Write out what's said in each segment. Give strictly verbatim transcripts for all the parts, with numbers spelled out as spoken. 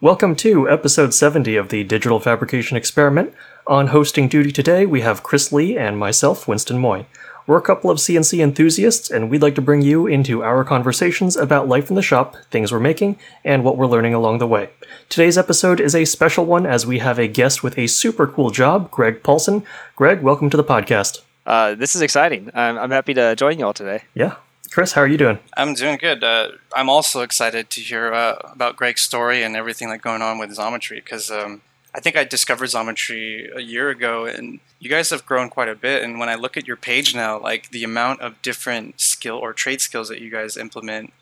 Welcome to episode seventy of the Digital Fabrication Experiment. On hosting duty today, we have Chris Lee and myself, Winston Moy. We're a couple of C N C enthusiasts, and we'd like to bring you into our conversations about life in the shop, things we're making, and what we're learning along the way. Today's episode is a special one as we have a guest with a super cool job, Greg Paulson. Greg, welcome to the podcast. Uh, this is exciting. I'm, I'm happy to join you all today. Yeah. Chris, how are you doing? I'm doing good. Uh, I'm also excited to hear uh, about Greg's story and everything that's going on with Xometry, because um, I think I discovered Xometry a year ago, and you guys have grown quite a bit. And when I look at your page now, like the amount of different skill or trade skills that you guys implement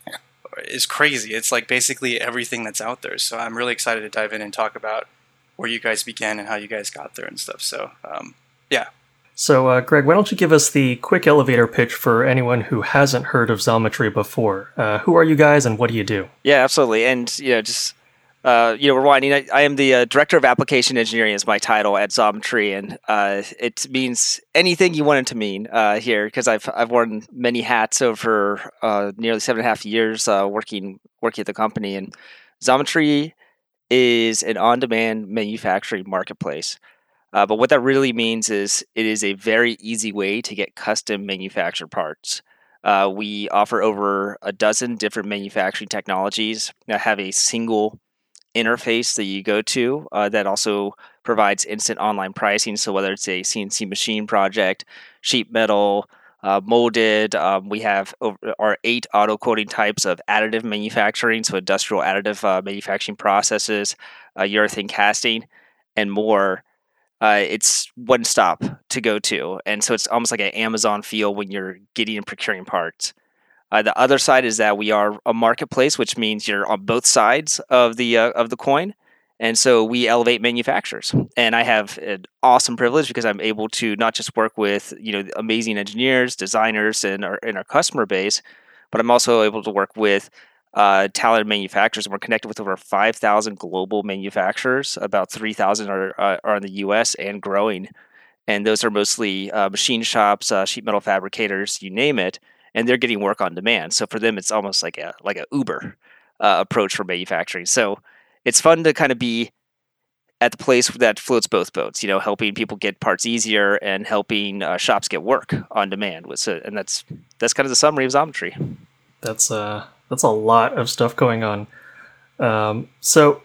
is crazy. It's like basically everything that's out there. So I'm really excited to dive in and talk about where you guys began and how you guys got there and stuff. So um, yeah. So, uh, Greg, why don't you give us the quick elevator pitch for anyone who hasn't heard of Xometry before? Uh, who are you guys, and what do you do? Yeah, absolutely. And you know, just uh, you know, rewinding. I, I am the uh, director of application engineering is my title at Xometry, and uh, it means anything you want it to mean uh, here, because I've I've worn many hats over uh, nearly seven and a half years uh, working working at the company. And Xometry is an on-demand manufacturing marketplace. Uh, but what that really means is it is a very easy way to get custom manufactured parts. Uh, we offer over a dozen different manufacturing technologies that have a single interface that you go to uh, that also provides instant online pricing. So whether it's a C N C machine project, sheet metal, uh, molded, um, we have over, our eight auto quoting types of additive manufacturing, so industrial additive uh, manufacturing processes, uh, urethane casting, and more. Uh, it's one stop to go to. And so it's almost like an Amazon feel when you're getting and procuring parts. Uh, the other side is that we are a marketplace, which means you're on both sides of the uh, of the coin. And so we elevate manufacturers. And I have an awesome privilege because I'm able to not just work with, you know, amazing engineers, designers, and our, and our customer base, but I'm also able to work with Uh, talented manufacturers. We're connected with over five thousand global manufacturers. About three thousand are, uh, are in the U S and growing. And those are mostly uh, machine shops, uh, sheet metal fabricators, you name it. And they're getting work on demand. So for them, it's almost like a like an Uber uh, approach for manufacturing. So it's fun to kind of be at the place that floats both boats, you know, helping people get parts easier and helping uh, shops get work on demand. So, and that's that's kind of the summary of Xometry. That's... uh. That's a lot of stuff going on. Um, so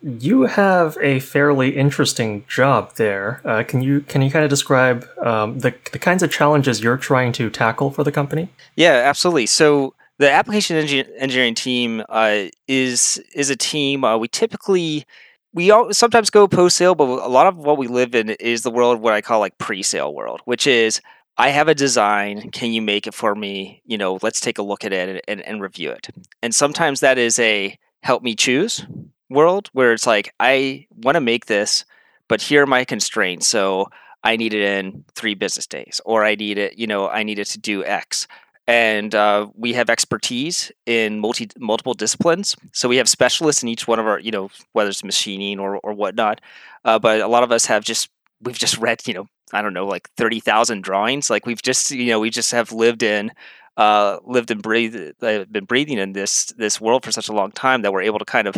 you have a fairly interesting job there. Uh, can you can you kind of describe um, the the kinds of challenges you're trying to tackle for the company? Yeah, absolutely. So the application engin- engineering team uh, is is a team. Uh, we typically we all, sometimes go post sale, but a lot of what we live in is the world what I call like pre sale world, which is, I have a design, can you make it for me? You know, let's take a look at it and, and, and review it. And sometimes that is a help me choose world where it's like, I want to make this, but here are my constraints. So I need it in three business days, or I need it, you know, I need it to do X. And uh, we have expertise in multi multiple disciplines. So we have specialists in each one of our, you know, whether it's machining or, or whatnot. Uh, but a lot of us have just, we've just read, you know, I don't know, like thirty thousand drawings. Like we've just, you know, we just have lived in, uh, lived and breathed, uh, been breathing in this, this world for such a long time that we're able to kind of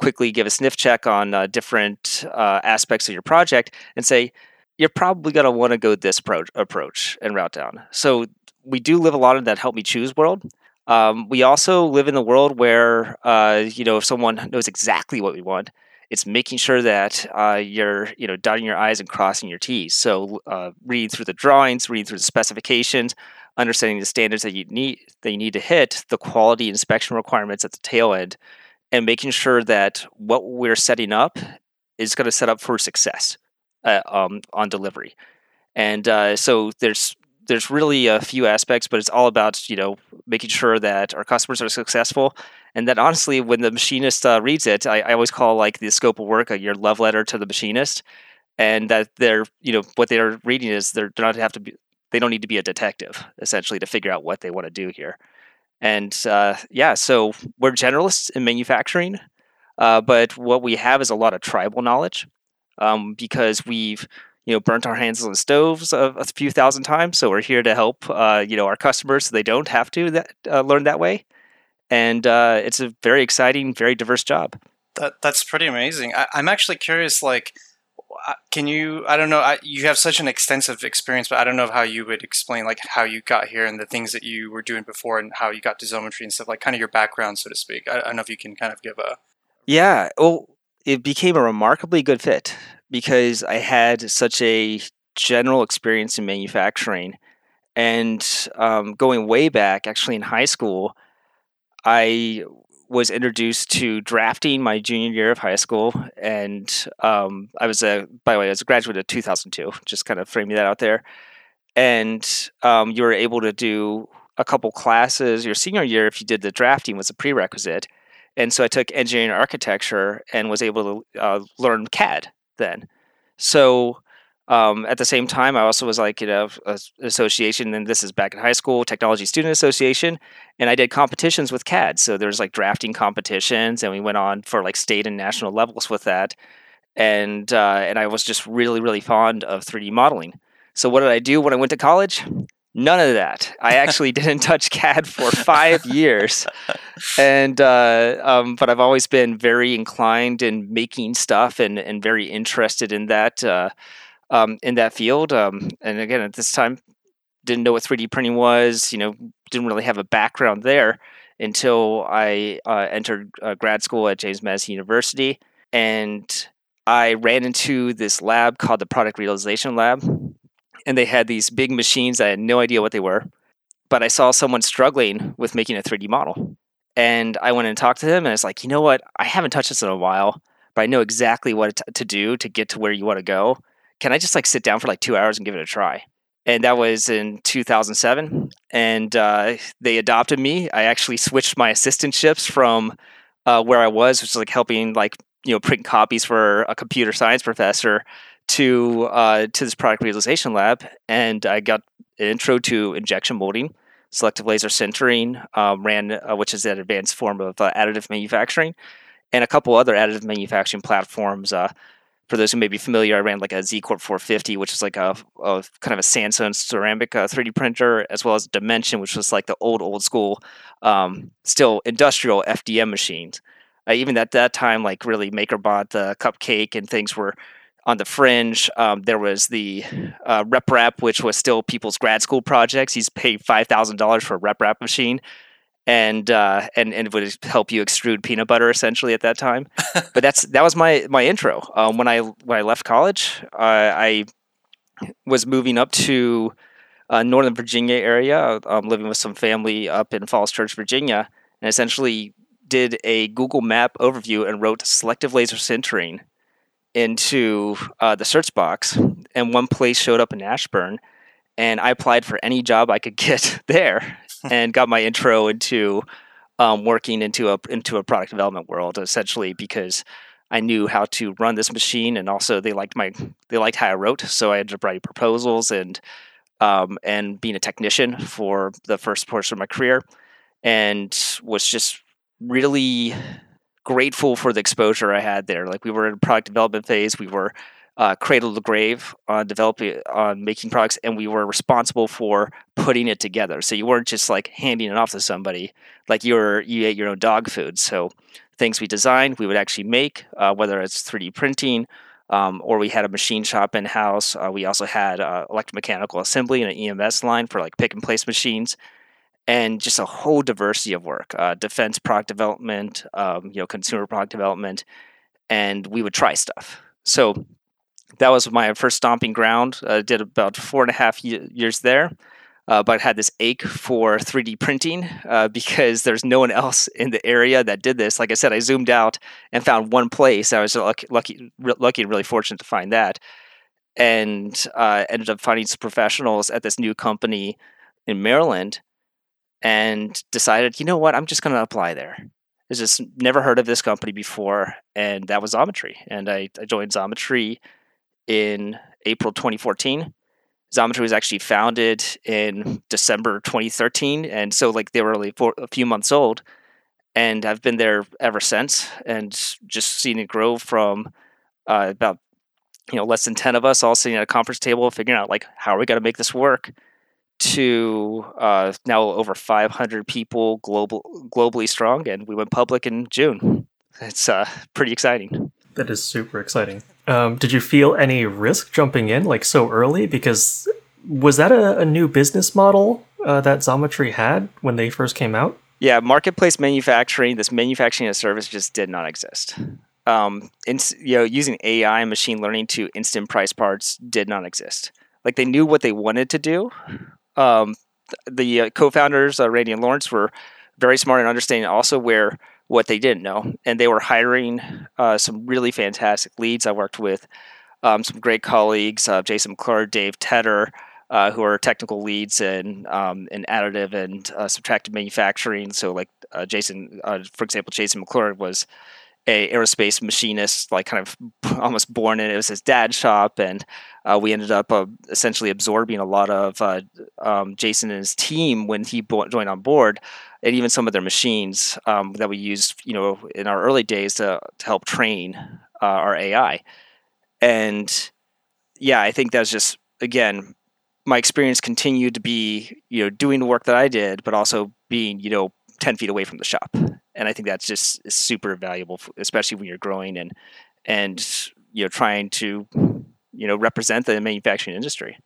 quickly give a sniff check on uh, different uh, aspects of your project and say, you're probably going to want to go this pro- approach and route down. So we do live a lot in that help me choose world. Um, we also live in the world where, uh, you know, if someone knows exactly what we want, it's making sure that uh, you're, you know, dotting your I's and crossing your T's. So uh, reading through the drawings, reading through the specifications, understanding the standards that you need that you need to hit, the quality inspection requirements at the tail end, and making sure that what we're setting up is going to set up for success uh, um, on delivery. And uh, so there's there's really a few aspects, but it's all about, you know, making sure that our customers are successful. And then honestly, when the machinist uh, reads it, I, I always call like the scope of work, like your love letter to the machinist, and that they're, you know, what they're reading is they're, they're not have to be, they don't need to be a detective essentially to figure out what they want to do here. And uh, yeah, so we're generalists in manufacturing, uh, but what we have is a lot of tribal knowledge um, because we've, you know, burnt our hands on the stoves a, a few thousand times. So we're here to help, uh, you know, our customers so they don't have to that, uh, learn that way. And uh, it's a very exciting, very diverse job. That that's pretty amazing. I, I'm actually curious, like, can you, I don't know, I, you have such an extensive experience, but I don't know how you would explain, like, how you got here and the things that you were doing before and how you got to Xometry and stuff, like, kind of your background, so to speak. I, I don't know if you can kind of give a... Yeah, well, it became a remarkably good fit because I had such a general experience in manufacturing. And um, going way back, actually in high school, I was introduced to drafting my junior year of high school. And um, I was a, by the way, I was a graduate of two thousand two, just kind of framing that out there. And um, you were able to do a couple classes your senior year if you did the drafting was a prerequisite. And so I took engineering and architecture and was able to uh, learn C A D then. So um, at the same time, I also was like, you know, an association, and this is back in high school, Technology Student Association. And I did competitions with C A D. So there was like drafting competitions, and we went on for like state and national levels with that. And uh, and I was just really, really fond of three D modeling. So what did I do when I went to college? None of that. I actually didn't touch C A D for five years. And uh, um, but I've always been very inclined in making stuff and, and very interested in that uh, um, in that field. Um, and again, at this time, didn't know what three D printing was, you know, didn't really have a background there until I uh, entered uh, grad school at James Madison University. And I ran into this lab called the Product Realization Lab. And they had these big machines. I had no idea what they were. But I saw someone struggling with making a three D model. And I went and talked to them. And I was like, you know what? I haven't touched this in a while. But I know exactly what to do to get to where you want to go. Can I just like sit down for like two hours and give it a try? And that was in two thousand seven. And uh, they adopted me. I actually switched my assistantships from uh, where I was, which was like helping like, you know, print copies for a computer science professor, to uh, to this Product Realization Lab, and I got an intro to injection molding, selective laser sintering, um, ran uh, which is an advanced form of uh, additive manufacturing, and a couple other additive manufacturing platforms. Uh, for those who may be familiar, I ran like a Z-Corp four fifty, which is like a, a kind of a Sandstone ceramic uh, three D printer, as well as Dimension, which was like the old, old school, um, still industrial F D M machines. Uh, even at that time, like really MakerBot, the Cupcake, and things were on the fringe. Um, there was the uh, RepRap, which was still people's grad school projects. He's paid five thousand dollars for a RepRap machine, and uh, and and it would help you extrude peanut butter essentially at that time. But that's that was my my intro. Um, when I when I left college, uh, I was moving up to uh, Northern Virginia area. I'm living with some family up in Falls Church, Virginia, and essentially did a Google Map overview and wrote selective laser sintering into uh, the search box, and one place showed up in Ashburn, and I applied for any job I could get there, and got my intro into um, working into a into a product development world, essentially because I knew how to run this machine, and also they liked my they liked how I wrote, so I ended up writing proposals and um, and being a technician for the first portion of my career, and was just really grateful for the exposure I had there. Like we were in a product development phase. We were uh, cradle to grave on developing, on making products, and we were responsible for putting it together. So you weren't just like handing it off to somebody. Like you were, you ate your own dog food. So things we designed, we would actually make, uh, whether it's three D printing um, or we had a machine shop in house. Uh, we also had uh, electromechanical assembly and an E M S line for like pick and place machines. And just a whole diversity of work, uh, defense product development, um, you know, consumer product development, and we would try stuff. So that was my first stomping ground. I uh, did about four and a half y- years there, uh, but I had this ache for three D printing uh, because there's no one else in the area that did this. Like I said, I zoomed out and found one place. I was lucky, lucky, re- lucky and really fortunate to find that, and uh, ended up finding some professionals at this new company in Maryland. And decided, you know what, I'm just going to apply there. I just never heard of this company before, and that was Xometry. And I, I joined Xometry in April twenty fourteen. Xometry was actually founded in December twenty thirteen, and so like they were only for a few months old. And I've been there ever since, and just seen it grow from uh, about you know less than ten of us all sitting at a conference table, figuring out like how are we going to make this work, to uh, now over five hundred people global, globally strong, and we went public in June. it's uh, pretty exciting. That is super exciting. Um, did you feel any risk jumping in like so early? Because was that a, a new business model uh, that Xometry had when they first came out? Yeah, marketplace manufacturing, this manufacturing as a service just did not exist. Um, ins- you know, using A I and machine learning to instant price parts did not exist. Like they knew what they wanted to do. Um, the uh, co-founders, uh, Randy and Lawrence, were very smart in understanding also where what they didn't know. And they were hiring uh, some really fantastic leads. I worked with um, some great colleagues, uh, Jason McClure, Dave Tedder, uh, who are technical leads in, um, in additive and uh, subtractive manufacturing. So like uh, Jason, uh, for example, Jason McClure was a aerospace machinist, like kind of almost born in it. It was his dad's shop. And uh, we ended up uh, essentially absorbing a lot of uh, um, Jason and his team when he bo- joined on board, and even some of their machines um, that we used, you know, in our early days to, to help train uh, our A I. And yeah, I think that's just, again, my experience continued to be, you know, doing the work that I did, but also being, you know, ten feet away from the shop. And I think that's just super valuable, especially when you're growing and, and, you know, trying to, you know, represent the manufacturing industry.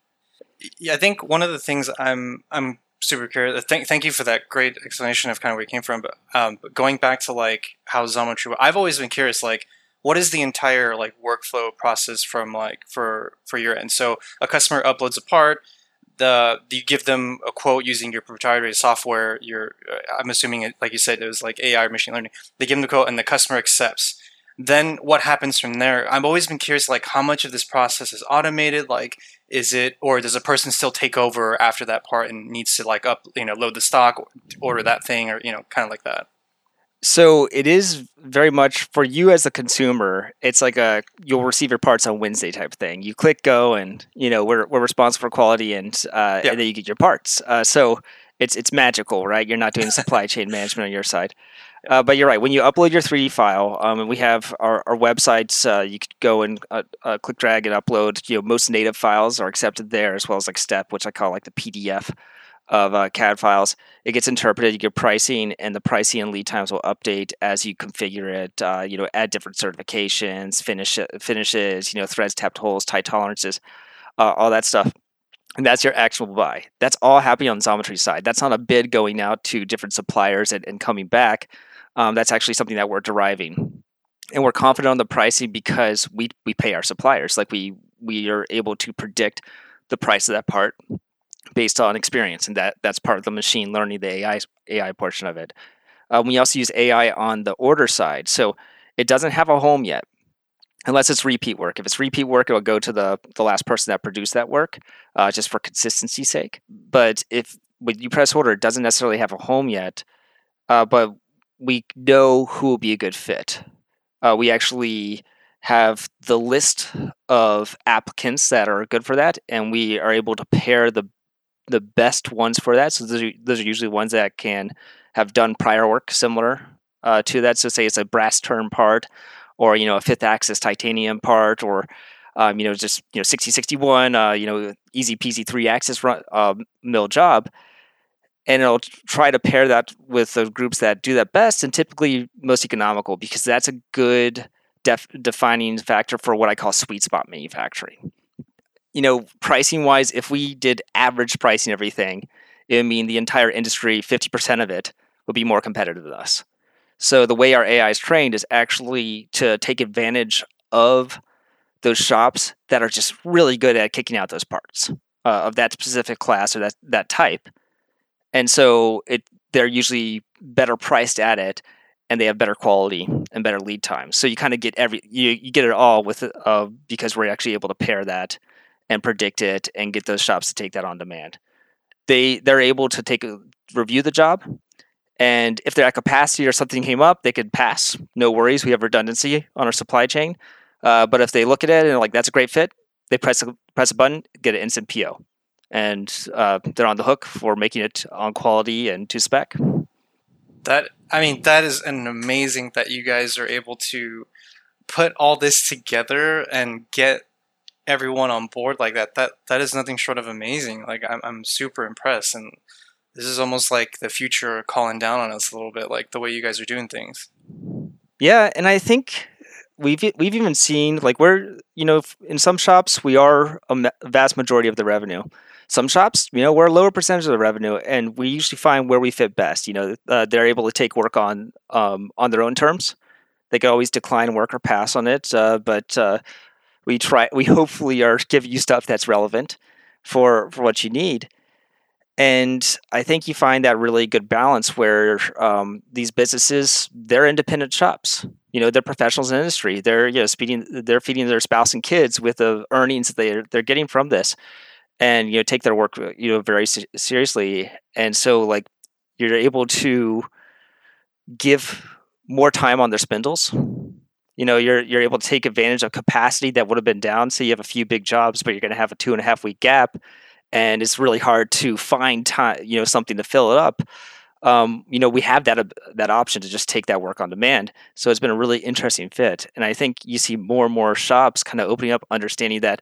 Yeah. I think one of the things I'm, I'm super curious. Thank, thank you for that great explanation of kind of where you came from. But, um, but going back to like how Xometry, I've always been curious, like, what is the entire like workflow process from like for, for your end? So a customer uploads a part, the you give them a quote using your proprietary software. Your I'm assuming it, like you said, it was like A I or machine learning. They give them the quote and the customer accepts. Then what happens from there? I've always been curious, like how much of this process is automated? Like, is it, or does a person still take over after that part and needs to like up, you know, load the stock, or order that thing, or you know, kind of like that? So it is very much for you as a consumer. It's like a you'll receive your parts on Wednesday type thing. You click go, and you know we're we're responsible for quality, and uh, yeah. and then you get your parts. Uh, so it's it's magical, right? You're not doing supply chain management on your side, uh, but you're right. When you upload your three D file, um, and we have our, our websites. Uh, you could go and uh, uh, click drag and upload. You know, most native files are accepted there, as well as like STEP, which I call like the P D F of uh, C A D files. It gets interpreted, you get pricing, and the pricing and lead times will update as you configure it, uh, you know, add different certifications, finish finishes, you know, threads, tapped holes, tight tolerances, uh, all that stuff. And that's your actionable buy. That's all happening on Xometry's side. That's not a bid going out to different suppliers and, and coming back. Um, that's actually something that we're deriving. And we're confident on the pricing because we we pay our suppliers. Like we we are able to predict the price of that part based on experience, and that that's part of the machine learning, the A I portion of it. Um, we also use A I on the order side, so it doesn't have a home yet, unless it's repeat work. If it's repeat work, it will go to the the last person that produced that work, uh, just for consistency's sake. But if when you press order, it doesn't necessarily have a home yet, uh, but we know who will be a good fit. Uh, we actually have the list of applicants that are good for that, and we are able to pair the the best ones for that. So those are, those are usually ones that can have done prior work similar uh, to that. So say it's a brass turn part, or, you know, a fifth axis titanium part, or, um, you know, just, you know, sixty sixty-one, uh, you know, easy peasy three axis run, uh, mill job. And it'll try to pair that with the groups that do that best and typically most economical, because that's a good def- defining factor for what I call sweet spot manufacturing. You know, pricing wise, if we did average pricing everything, it would mean the entire industry, fifty percent of it, would be more competitive than us. So the way our A I is trained is actually to take advantage of those shops that are just really good at kicking out those parts uh, of that specific class or that that type. And so it they're usually better priced at it, and they have better quality and better lead time. So you kind of get every you, you get it all with uh, because we're actually able to pair that and predict it and get those shops to take that on demand. They they're able to take a, review the job, and if they're at capacity or something came up, they could pass. No worries, we have redundancy on our supply chain. Uh, but if they look at it and like that's a great fit, they press a, press a button, get an instant P O, and uh, they're on the hook for making it on quality and to spec. That I mean, that is an amazing that you guys are able to put all this together and get everyone on board like that. That that is nothing short of amazing. Like I'm I'm super impressed, and this is almost like the future calling down on us a little bit, like the way you guys are doing things. Yeah, and I think we've we've even seen, like, we're, you know, in some shops we are a vast majority of the revenue. Some shops, you know, we're a lower percentage of the revenue, and we usually find where we fit best. You know, uh, they're able to take work on um, on their own terms. They can always decline work or pass on it, uh, but uh, we try. We hopefully are giving you stuff that's relevant for for what you need. And I think you find that really good balance where um, these businesses, they're independent shops. You know, they're professionals in the industry. They're, you know, feeding, they're feeding their spouse and kids with the earnings that they're they're getting from this, and, you know, take their work, you know, very se- seriously. And so, like, you're able to give more time on their spindles. You know, you're you're able to take advantage of capacity that would have been down. So you have a few big jobs, but you're going to have a two and a half week gap. And it's really hard to find time, you know, something to fill it up. Um, you know, we have that uh, that option to just take that work on demand. So it's been a really interesting fit. And I think you see more and more shops kind of opening up, understanding that,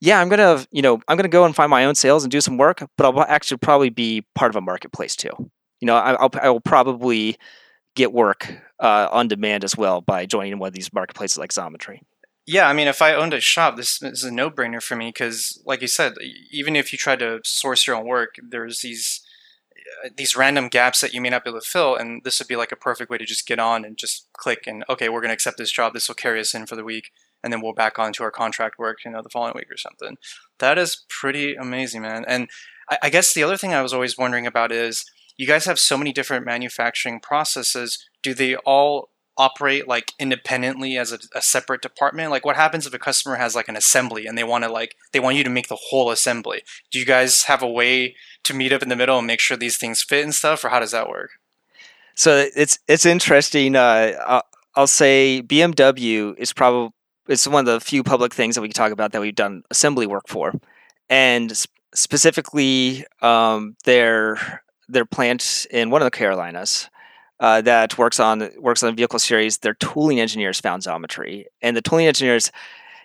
yeah, I'm gonna, you know, I'm gonna go and find my own sales and do some work, but I'll actually probably be part of a marketplace too. You know, I, I'll I will probably get work uh, on demand as well by joining one of these marketplaces like Xometry. Yeah, I mean, if I owned a shop, this is a no-brainer for me because, like you said, even if you try to source your own work, there's these uh, these random gaps that you may not be able to fill, and this would be like a perfect way to just get on and just click and, okay, we're going to accept this job. This will carry us in for the week, and then we'll back on to our contract work, you know, the following week or something. That is pretty amazing, man. And I, I guess the other thing I was always wondering about is you guys have so many different manufacturing processes. Do they all operate like independently as a, a separate department? Like, what happens if a customer has like an assembly and they want to like they want you to make the whole assembly? Do you guys have a way to meet up in the middle and make sure these things fit and stuff, or how does that work? So it's it's interesting. Uh, I'll say B M W is probably it's one of the few public things that we can talk about that we've done assembly work for, and specifically um, their their plant in one of the Carolinas. Uh, that works on works on the vehicle series. Their tooling engineers found Xometry, and the tooling engineers.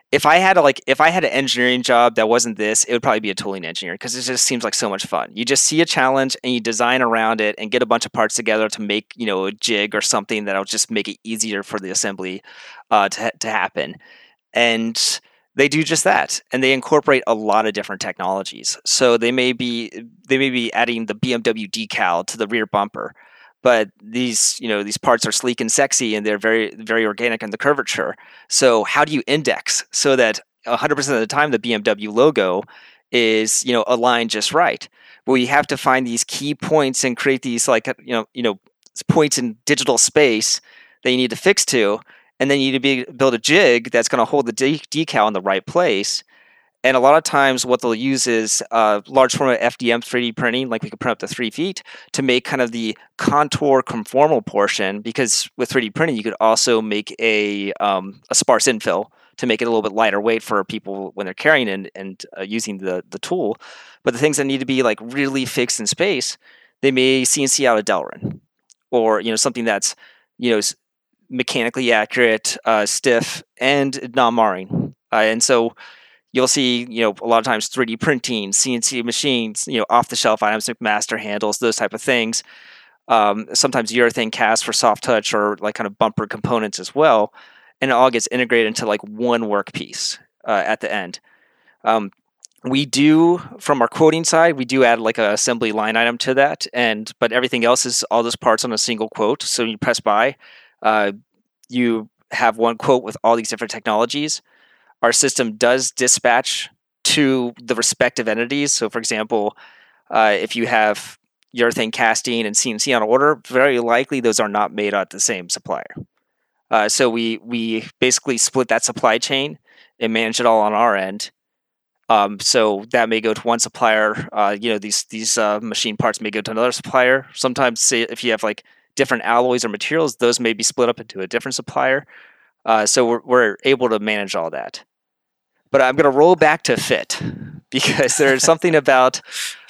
If I had a, like, if I had an engineering job that wasn't this, it would probably be a tooling engineer because it just seems like so much fun. You just see a challenge and you design around it and get a bunch of parts together to make, you know, a jig or something that'll just make it easier for the assembly uh, to to happen. And they do just that, and they incorporate a lot of different technologies. So they may be they may be adding the B M W decal to the rear bumper. But these, you know, these parts are sleek and sexy, and they're very, very organic in the curvature. So how do you index so that one hundred percent of the time the B M W logo is, you know, aligned just right? Well, you have to find these key points and create these, like, you know, you know, points in digital space that you need to fix to, and then you need to be, build a jig that's going to hold the de- decal in the right place. And a lot of times what they'll use is uh, large format F D M three D printing, like we can print up to three feet, to make kind of the contour conformal portion, because with three D printing, you could also make a um, a sparse infill to make it a little bit lighter weight for people when they're carrying and, and uh, using the, the tool. But the things that need to be like really fixed in space, they may C N C out of Delrin, or, you know, something that's, you know, mechanically accurate, uh, stiff, and non-marring. Uh, and so... You'll see, you know, a lot of times three D printing, C N C machines, you know, off-the-shelf items like master handles, those type of things. Um, sometimes urethane casts for soft touch or like kind of bumper components as well, and it all gets integrated into like one work piece uh, at the end. Um, we do, from our quoting side, we do add like an assembly line item to that, and but everything else is all those parts on a single quote. So when you press buy, uh, you have one quote with all these different technologies. Our system does dispatch to the respective entities. So, for example, uh, if you have urethane casting and C N C on order, very likely those are not made at the same supplier. Uh, so we we basically split that supply chain and manage it all on our end. Um, so that may go to one supplier. Uh, you know, these these uh, machine parts may go to another supplier. Sometimes, say, if you have like different alloys or materials, those may be split up into a different supplier. Uh, so we're, we're able to manage all that. But I'm going to roll back to fit because there's something about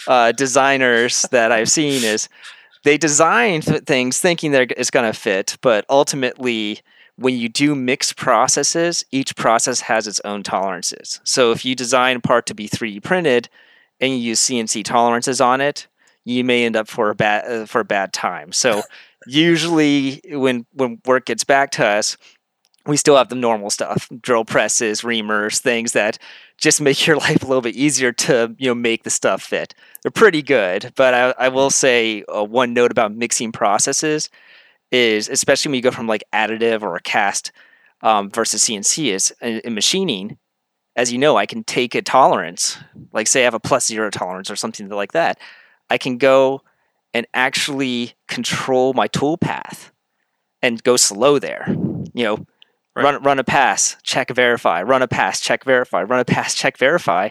uh, designers that I've seen is they design th- things thinking they're, it's going to fit. But ultimately, when you do mixed processes, each process has its own tolerances. So if you design a part to be three D printed and you use C N C tolerances on it, you may end up for a bad, uh, for a bad time. So usually when when work gets back to us, we still have the normal stuff, drill presses, reamers, things that just make your life a little bit easier to, you know, make the stuff fit. They're pretty good, but I, I will say uh, one note about mixing processes is, especially when you go from like additive or a cast um, versus C N C, is in, in machining, as you know, I can take a tolerance, like say I have a plus zero tolerance or something like that. I can go and actually control my tool path and go slow there, you know. Right. Run run a pass, check, verify, run a pass, check, verify, run a pass, check, verify,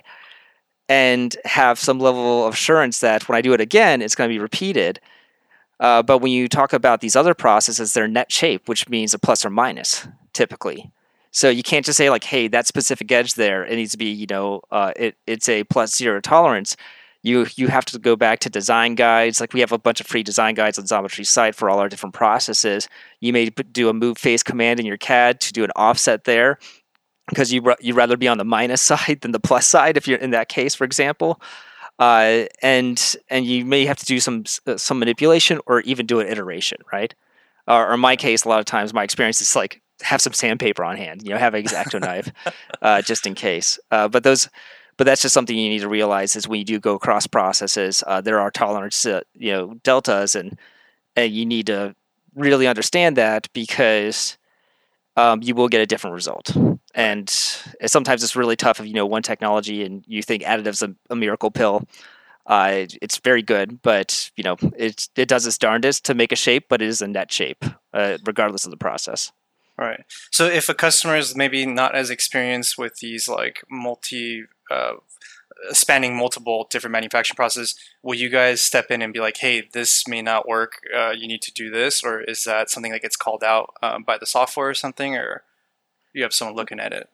and have some level of assurance that when I do it again, it's going to be repeated. Uh, but when you talk about these other processes, they're net shape, which means a plus or minus typically. So you can't just say like, hey, that specific edge there, it needs to be, you know, uh, it, it's a plus zero tolerance. You you have to go back to design guides. Like we have a bunch of free design guides on Xometry's site for all our different processes. You may do a move face command in your C A D to do an offset there, because you you'd rather be on the minus side than the plus side if you're in that case, for example. Uh, and and you may have to do some some manipulation or even do an iteration, right? Uh, or in my case, a lot of times my experience is like have some sandpaper on hand. You know, have an X-Acto knife uh, just in case. Uh, but those. But that's just something you need to realize is when you do go across processes, uh, there are tolerance, uh, you know, deltas, and and you need to really understand that, because um, you will get a different result. And sometimes it's really tough if you know one technology and you think additive's a, a miracle pill. Uh, it's very good, but you know it it does its darndest to make a shape, but it is a net shape, uh, regardless of the process. All right. So if a customer is maybe not as experienced with these like multi uh, spanning multiple different manufacturing processes, will you guys step in and be like, hey, this may not work. Uh, you need to do this. Or is that something that gets called out um, by the software or something, or you have someone looking at it?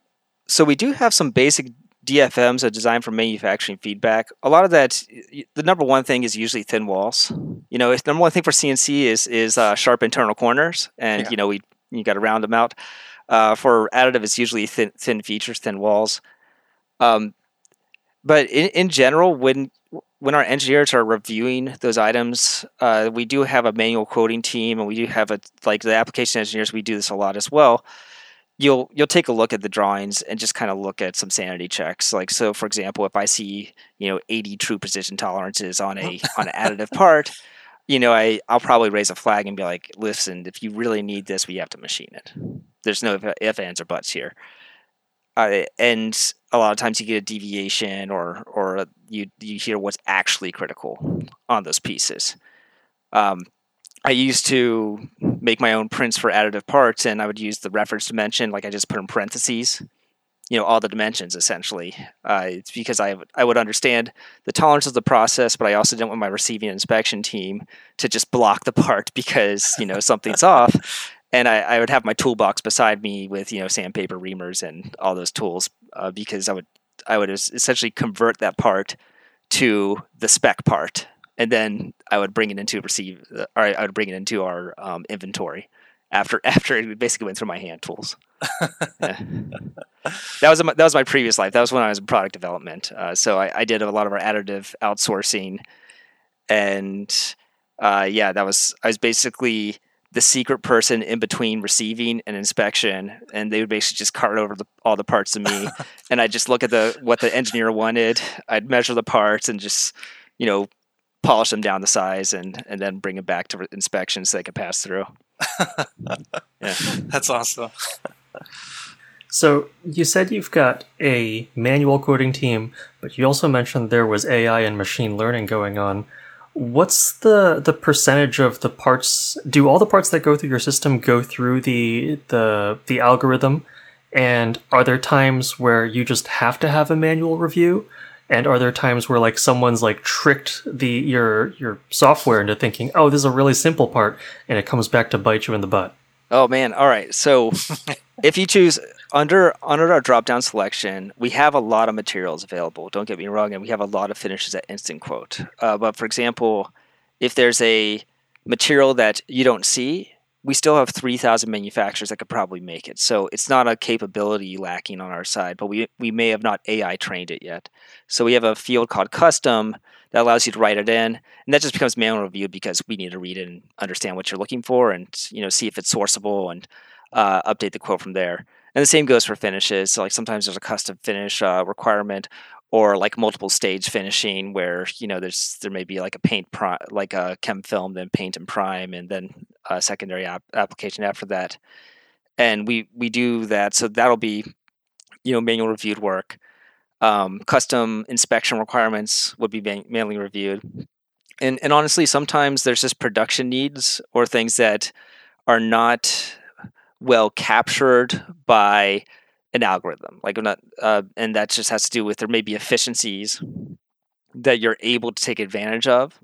So we do have some basic D F Ms, a design for manufacturing feedback. A lot of that, the number one thing is usually thin walls. You know, it's the number one thing for C N C is, is uh, sharp internal corners. And, yeah. you know, we, You got to round them out. Uh, for additive, it's usually thin, thin features, thin walls. Um, but in, in general, when when our engineers are reviewing those items, uh, we do have a manual quoting team, and we do have a like the application engineers. We do this a lot as well. You'll you'll take a look at the drawings and just kind of look at some sanity checks. Like so, for example, if I see you know eighty true precision tolerances on a on an additive part. You know, I, I'll probably raise a flag and be like, listen, if you really need this, we have to machine it. There's no ifs, ands, or buts here. Uh, and a lot of times you get a deviation or or you you hear what's actually critical on those pieces. Um, I used to make my own prints for additive parts, and I would use the reference dimension, like I just put in parentheses. You know, all the dimensions, essentially. Uh, it's because I, I would understand the tolerance of the process, but I also didn't want my receiving inspection team to just block the part because, you know, something's off. And I, I would have my toolbox beside me with, you know, sandpaper, reamers, and all those tools uh, because I would I would essentially convert that part to the spec part. And then I would bring it into receive, or I would bring it into our um, inventory after after it basically went through my hand tools. Yeah. That was a, that was my previous life. That was when I was in product development. Uh, so I, I did a lot of our additive outsourcing, and uh, yeah, that was I was basically the secret person in between receiving and inspection, and they would basically just cart over the, all the parts to me, and I'd just look at the what the engineer wanted. I'd measure the parts and just you know polish them down to size, and and then bring them back to re- inspection so they could pass through. Yeah, that's awesome. So you said you've got a manual coding team, but you also mentioned there was A I and machine learning going on. What's the, the percentage of the parts? Do all the parts that go through your system go through the the the algorithm? And are there times where you just have to have a manual review? And are there times where like someone's like tricked the your your software into thinking, oh, this is a really simple part, and it comes back to bite you in the butt? Oh man! All right, so if you choose under under our drop down selection, we have a lot of materials available. Don't get me wrong, and we have a lot of finishes at instant quote. Uh, but for example, if there's a material that you don't see, we still have three thousand manufacturers that could probably make it. So it's not a capability lacking on our side, but we we may have not A I trained it yet. So we have a field called custom that allows you to write it in. And that just becomes manual review because we need to read it and understand what you're looking for and, you know, see if it's sourceable and uh, update the quote from there. And the same goes for finishes. So like sometimes there's a custom finish uh, requirement or like multiple stage finishing where, you know, there's there may be like a paint, pri- like a chem film, then paint and prime, and then a secondary ap- application after that. And we, we do that. So that'll be, you know, manual reviewed work. Um, custom inspection requirements would be man- manually reviewed. And, and honestly, sometimes there's just production needs or things that are not well captured by an algorithm, like I'm not, uh, and that just has to do with there may be efficiencies that you're able to take advantage of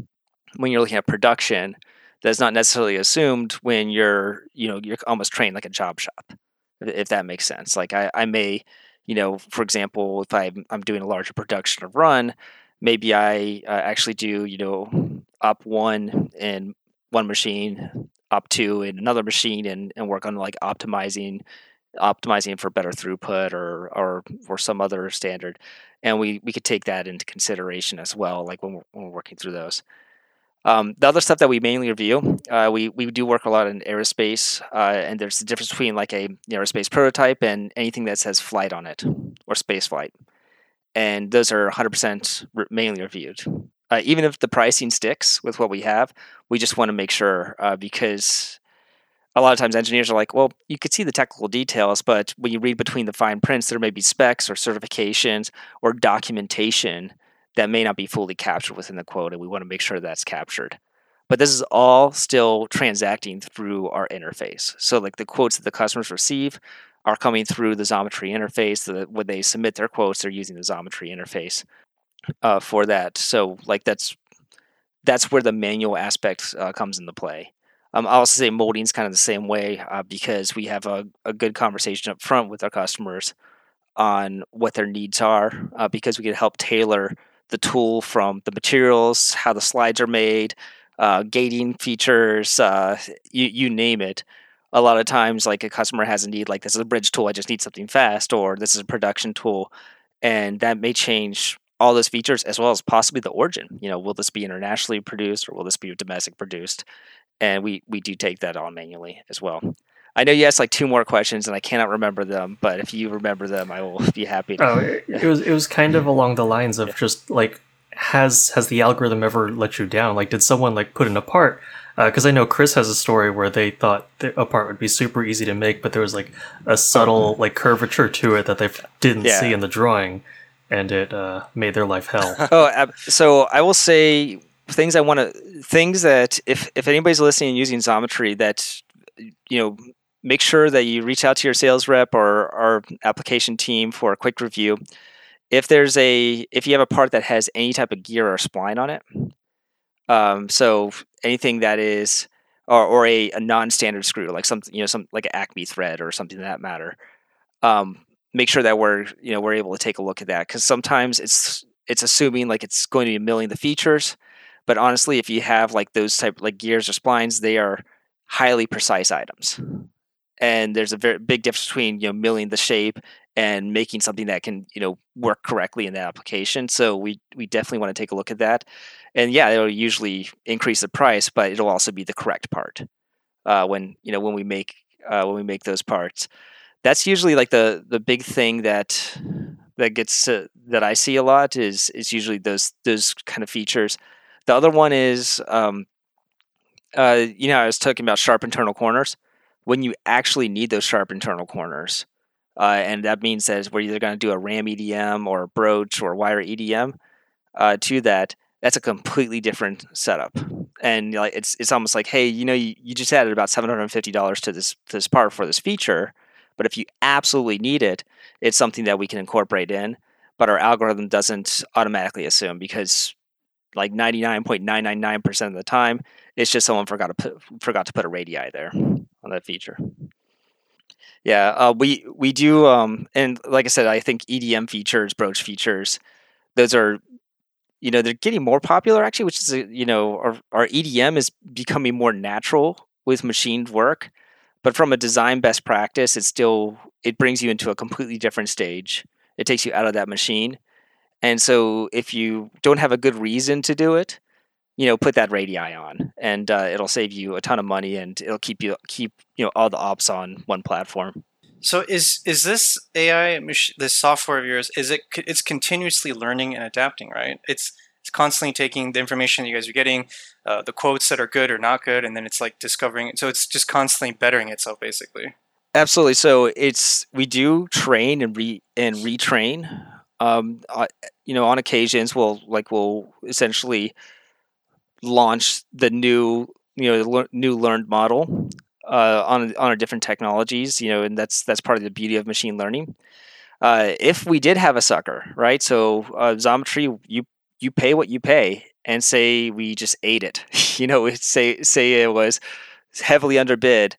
when you're looking at production that's not necessarily assumed when you're, you know, you're almost trained like a job shop, if that makes sense. Like I, I may, you know, for example, if I'm, I'm doing a larger production of run, maybe I uh, actually do, you know, op one in one machine, op two in another machine, and, and work on like optimizing, optimizing for better throughput or, or, or some other standard. And we, we could take that into consideration as well, like when we're, when we're working through those. Um, the other stuff that we mainly review, uh, we, we do work a lot in aerospace, uh, and there's the difference between like a aerospace prototype and anything that says flight on it or space flight. And those are one hundred percent re- mainly reviewed. Uh, even if the pricing sticks with what we have, we just want to make sure uh, because a lot of times engineers are like, well, you could see the technical details, but when you read between the fine prints, there may be specs or certifications or documentation that may not be fully captured within the quote, and we want to make sure that's captured. But this is all still transacting through our interface. So like the quotes that the customers receive are coming through the Xometry interface. So that when they submit their quotes, they're using the Xometry interface uh, for that. So like that's that's where the manual aspect uh, comes into play. Um, I'll also say molding is kind of the same way uh, because we have a, a good conversation up front with our customers on what their needs are uh, because we can help tailor the tool from the materials, how the slides are made, uh, gating features, uh, you, you name it. A lot of times, like a customer has a need, like this is a bridge tool, I just need something fast, or this is a production tool, and that may change all those features as well as possibly the origin. You know, will this be internationally produced or will this be domestic produced? And we, we do take that on manually as well. I know you asked like two more questions and I cannot remember them, but if you remember them, I will be happy to. Oh, it, it was, it was kind of along the lines of yeah. just like, has, has the algorithm ever let you down? Like, did someone like put in a part? Uh, cause I know Chris has a story where they thought a part would be super easy to make, but there was like a subtle like curvature to it that they didn't yeah. see in the drawing, and it uh, made their life hell. Oh, so I will say things I want to, things that if, if anybody's listening and using Xometry, that, you know, make sure that you reach out to your sales rep or our application team for a quick review. If there's a, if you have a part that has any type of gear or spline on it, um, so anything that is, or, or a, a non-standard screw, like something, you know, some like an Acme thread or something of that matter, um, make sure that we're, you know, we're able to take a look at that. Cause sometimes it's, it's assuming like it's going to be a million the features, but honestly, if you have like those type, like gears or splines, they are highly precise items. And there's a very big difference between, you know, milling the shape and making something that can, you know, work correctly in that application. So we, we definitely want to take a look at that. And yeah, it'll usually increase the price, but it'll also be the correct part uh, when, you know, when we make uh, when we make those parts. That's usually like the the big thing that that gets to, that I see a lot is is usually those those kind of features. The other one is, um, uh, you know, I was talking about sharp internal corners. When you actually need those sharp internal corners, uh, and that means that we're either going to do a RAM E D M or a broach or wire E D M uh, to that, that's a completely different setup. And like it's it's almost like, hey, you know, you, you just added about seven hundred fifty dollars to this this part for this feature, but if you absolutely need it, it's something that we can incorporate in, but our algorithm doesn't automatically assume because like ninety-nine point nine nine nine percent of the time, it's just someone forgot to put, forgot to put a radii there on that feature. Yeah, uh, we we do, um, and like I said, I think E D M features, broach features, those are, you know, they're getting more popular actually, which is, you know, our, our E D M is becoming more natural with machined work, but from a design best practice, it's still, it brings you into a completely different stage. It takes you out of that machine. And so if you don't have a good reason to do it, you know, put that radii on, and uh, it'll save you a ton of money, and it'll keep you keep you know all the ops on one platform. So is is this A I, this software of yours? Is it it's continuously learning and adapting, right? It's it's constantly taking the information that you guys are getting, uh, the quotes that are good or not good, and then it's like discovering it. So it's just constantly bettering itself, basically. Absolutely. So it's we do train and re and retrain. Um, uh, you know, on occasions we'll like we'll essentially launch the new, you know, le- new learned model uh, on on our different technologies, you know, and that's that's part of the beauty of machine learning. Uh, if we did have a sucker, right? So uh, Xometry, you you pay what you pay, and say we just ate it. You know, say say it was heavily underbid.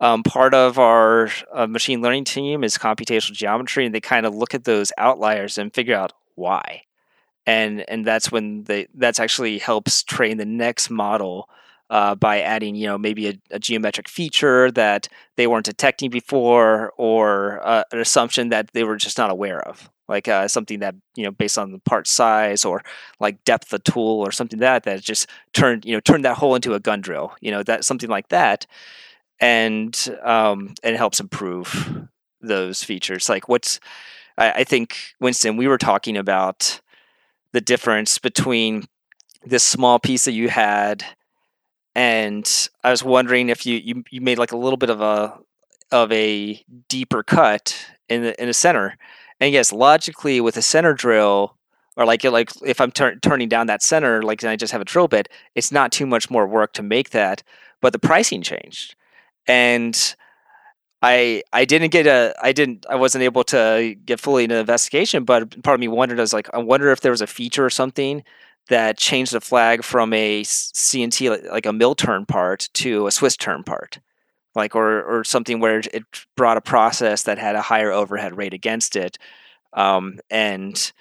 Um, part of our uh, machine learning team is computational geometry, and they kind of look at those outliers and figure out why. And and that's when they that's actually helps train the next model uh, by adding you know maybe a, a geometric feature that they weren't detecting before, or uh, an assumption that they were just not aware of, like uh, something that you know based on the part size or like depth of tool or something that that just turned you know turned that hole into a gun drill, you know that something like that, and um and helps improve those features. Like what's I, I think Winston, we were talking about the difference between this small piece that you had, and I was wondering if you, you, you made like a little bit of a of a deeper cut in the in the center. And yes, logically with a center drill, or like like if I'm tur- turning down that center, like and I just have a drill bit, it's not too much more work to make that. But the pricing changed, and I I didn't get a I didn't I wasn't able to get fully into the investigation, but part of me wondered, I was like, I wonder if there was a feature or something that changed the flag from a C N C like, like a mill turn part to a Swiss turn part, like or or something where it brought a process that had a higher overhead rate against it, um, and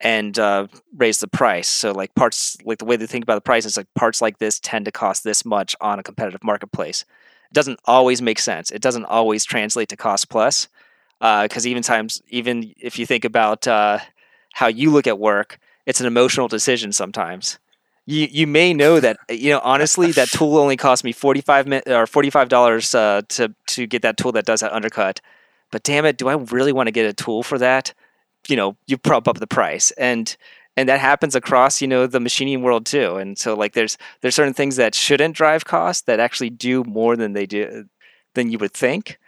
and uh, raised the price. So like parts like the way they think about the price is like parts like this tend to cost this much on a competitive marketplace. Doesn't always make sense. It doesn't always translate to cost plus, because uh, even times, even if you think about uh, how you look at work, it's an emotional decision sometimes. You you may know that you know honestly that tool only cost me forty five min- or forty five dollars uh, to to get that tool that does that undercut, but damn it, do I really want to get a tool for that? You know, you prop up the price, and and that happens across you know the machining world too. And so like there's there's certain things that shouldn't drive costs that actually do more than they do than you would think,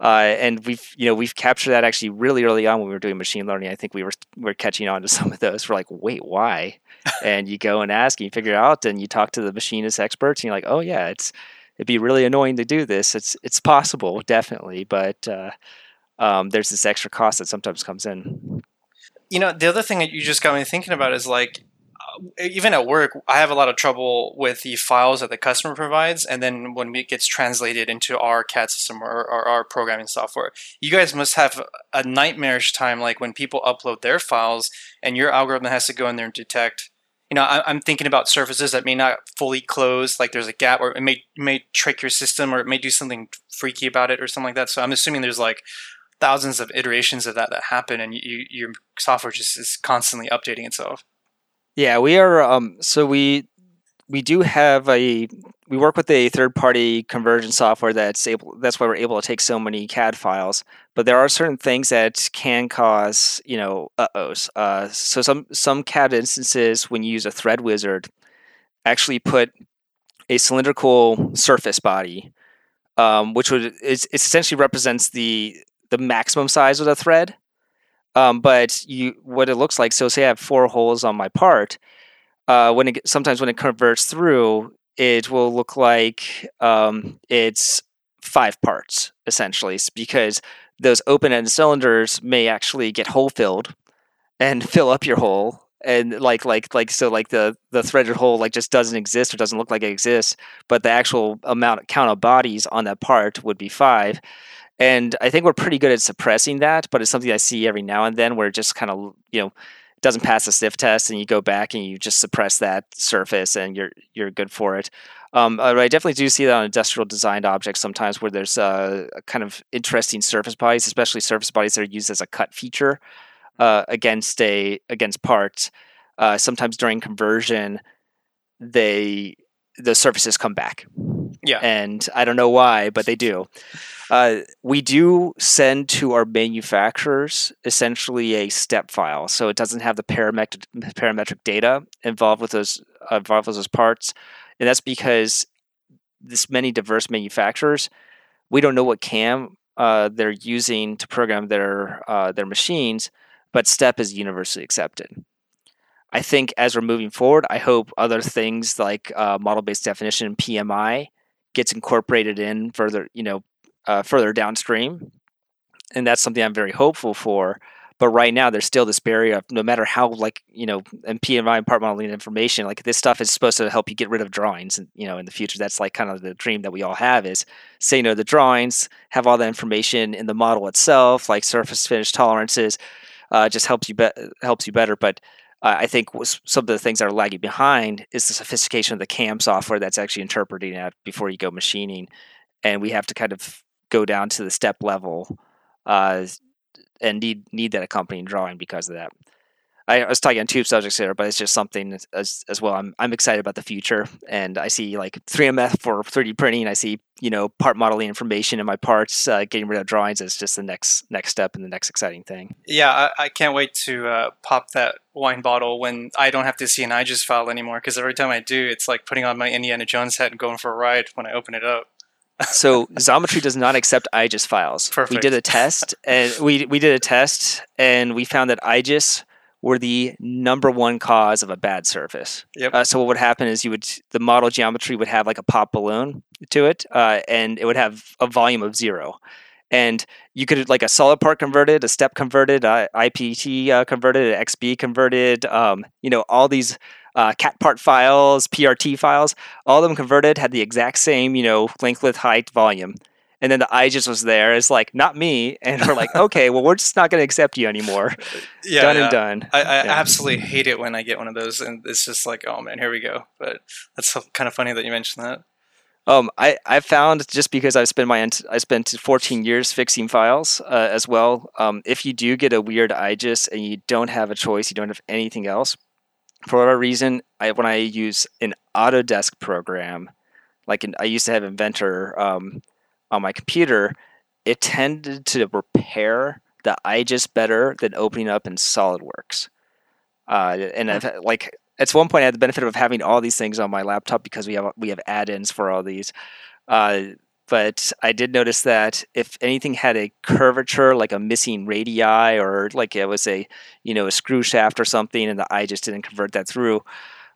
uh, and we've you know we've captured that actually really early on when we were doing machine learning. I think we were we were catching on to some of those. We're like, wait, why? And you go and ask, and you figure it out, and you talk to the machinist experts, and you're like, oh yeah, it's it'd be really annoying to do this. It's it's possible, definitely, but uh, um, there's this extra cost that sometimes comes in. You know, the other thing that you just got me thinking about is like, uh, even at work, I have a lot of trouble with the files that the customer provides, and then when it gets translated into our C A D system or, or our programming software. You guys must have a nightmarish time, like when people upload their files, and your algorithm has to go in there and detect. You know, I, I'm thinking about surfaces that may not fully close, like there's a gap, or it may may trick your system, or it may do something freaky about it, or something like that. So I'm assuming there's like thousands of iterations of that that happen, and you, your software just is constantly updating itself. Yeah, we are. Um, so we we do have a we work with a third party conversion software that's able. That's why we're able to take so many C A D files. But there are certain things that can cause you know uh-ohs. Uh, so some some C A D instances, when you use a thread wizard, actually put a cylindrical surface body, um, which would it's, it essentially represents the the maximum size of the thread. Um, but you, what it looks like, so say I have four holes on my part, uh, when it, sometimes when it converts through, it will look like um, it's five parts, essentially, because those open-ended cylinders may actually get hole-filled and fill up your hole. And like, like, like, so like the, the threaded hole, like just doesn't exist or doesn't look like it exists, but the actual amount count of bodies on that part would be five. And I think we're pretty good at suppressing that, but it's something I see every now and then where it just kind of, you know, doesn't pass the sniff test, and you go back and you just suppress that surface, and you're you're good for it. Um, I definitely do see that on industrial designed objects sometimes, where there's uh, kind of interesting surface bodies, especially surface bodies that are used as a cut feature, uh, against a against parts. Uh, sometimes during conversion, they the surfaces come back. Yeah, and I don't know why, but they do. Uh, we do send to our manufacturers essentially a step file, so it doesn't have the parametric parametric data involved with those uh, involved with those parts, and that's because this many diverse manufacturers, we don't know what C A M uh, they're using to program their uh, their machines, but step is universally accepted. I think as we're moving forward, I hope other things like uh, model-based definition and P M I gets incorporated in further, you know, uh, further downstream, and that's something I'm very hopeful for. But right now, there's still this barrier of no matter how, like, you know, and P M I and part modeling information, like this stuff is supposed to help you get rid of drawings, and you know, in the future, that's like kind of the dream that we all have is say no to the drawings, have all that information in the model itself, like surface finish tolerances, uh, just helps you be- helps you better, but. Uh, I think some of the things that are lagging behind is the sophistication of the C A M software that's actually interpreting that before you go machining. And we have to kind of go down to the step level uh, and need need that accompanying drawing because of that. I, I was talking on two subjects here, but it's just something as as well. I'm I'm excited about the future. And I see like three M F for three D printing. I see, you know, part modeling information in my parts, uh, getting rid of drawings is just the next next step and the next exciting thing. Yeah, I, I can't wait to uh, pop that wine bottle when I don't have to see an I G I S file anymore, because every time I do, it's like putting on my Indiana Jones hat and going for a ride when I open it up. So Xometry does not accept I G I S files. Perfect. We did a test and we, we did a test and we found that I G I S were the number one cause of a bad surface. Yep. Uh, so what would happen is you would the model geometry would have like a pop balloon to it, uh, and it would have a volume of zero. And you could like a solid part converted, a step converted, uh, I P T uh, converted, an X B converted. Um, you know all these uh, cat part files, P R T files, all of them converted had the exact same you know length, width, height, volume. And then the I just was there. It's like, not me. And we're like, okay, well, we're just not going to accept you anymore. Yeah, done yeah. and done. I, I yeah. absolutely hate it when I get one of those. And it's just like, oh, man, here we go. But that's kind of funny that you mentioned that. Um, I, I found just because I've spent my I spent fourteen years fixing files uh, as well. Um, if you do get a weird I G I S and you don't have a choice, you don't have anything else, for whatever reason, I, when I use an Autodesk program, like an, I used to have Inventor um, on my computer, it tended to repair the I G I S better than opening up in SolidWorks. Uh, and I've had, like at one point, I had the benefit of having all these things on my laptop because we have we have add-ins for all these. Uh, but I did notice that if anything had a curvature, like a missing radii, or like it was a you know a screw shaft or something, and the I G I S didn't convert that through,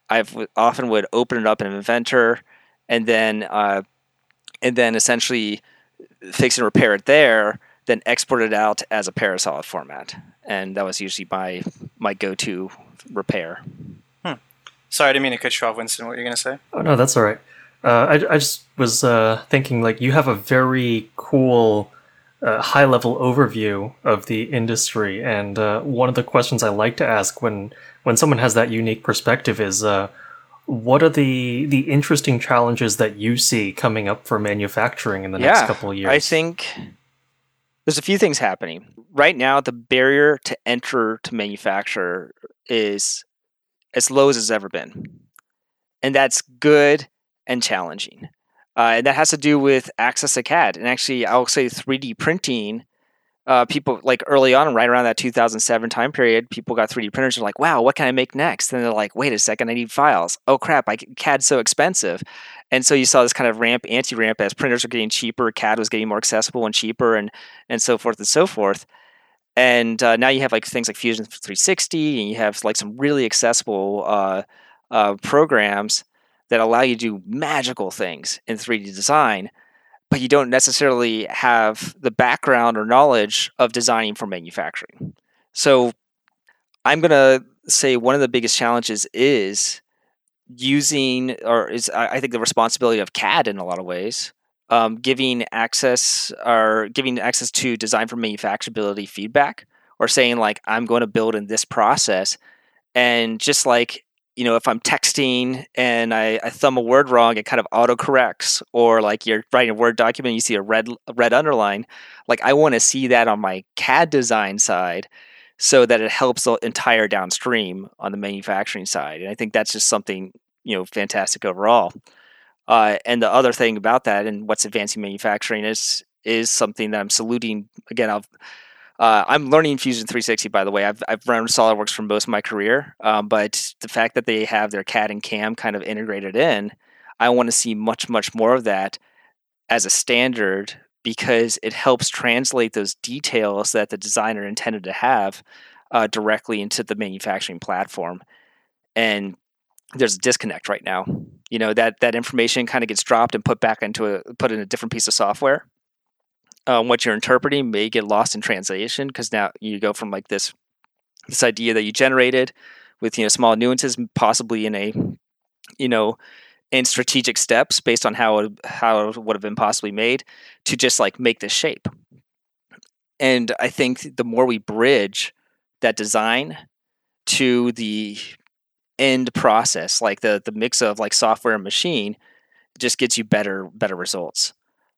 I often would open it up in Inventor, and then. Uh, and then essentially fix and repair it there, then export it out as a Parasolid format. And that was usually my, my go-to repair. Hmm. Sorry, I didn't mean to cut you off, Winston. What were you going to say? Oh, no, that's all right. Uh, I, I just was uh, thinking, like, you have a very cool uh, high-level overview of the industry. And uh, one of the questions I like to ask when, when someone has that unique perspective is... Uh, What are the, the interesting challenges that you see coming up for manufacturing in the yeah, next couple of years? I think there's a few things happening. Right now, the barrier to enter to manufacture is as low as it's ever been. And that's good and challenging. Uh, and that has to do with access to C A D. And actually, I'll say three D printing, uh, people like early on, right around that two thousand seven time period, people got three D printers and were like, wow, what can I make next? And they're like, wait a second, I need files. Oh crap, I, C A D's so expensive. And so you saw this kind of ramp, anti-ramp as printers are getting cheaper, C A D was getting more accessible and cheaper and, and so forth and so forth. And uh, now you have like things like Fusion three sixty and you have like some really accessible uh, uh, programs that allow you to do magical things in three D design. But you don't necessarily have the background or knowledge of designing for manufacturing. So I'm going to say one of the biggest challenges is using, or is I think the responsibility of C A D in a lot of ways, um, giving access or giving access to design for manufacturability feedback, or saying like, I'm going to build in this process. And just like, you know, if I'm texting and I, I thumb a word wrong, it kind of autocorrects. Or like you're writing a Word document, you see a red a red underline. Like I want to see that on my C A D design side, so that it helps the entire downstream on the manufacturing side. And I think that's just something, you know, fantastic overall. Uh, and the other thing about that and what's advancing manufacturing is is something that I'm saluting. Again, I've, uh, I'm learning Fusion three sixty, by the way. I've, I've run SolidWorks for most of my career, um, but the fact that they have their C A D and C A M kind of integrated in, I want to see much, much more of that as a standard, because it helps translate those details that the designer intended to have uh, directly into the manufacturing platform. And there's a disconnect right now. You know, that that information kind of gets dropped and put back into a put in a different piece of software. Um, what you're interpreting may get lost in translation, because now you go from like this this idea that you generated with, you know, small nuances, possibly in a, you know, and strategic steps based on how it, how it would have been possibly made, to just like make this shape. And I think the more we bridge that design to the end process, like the the mix of like software and machine, just gets you better better results.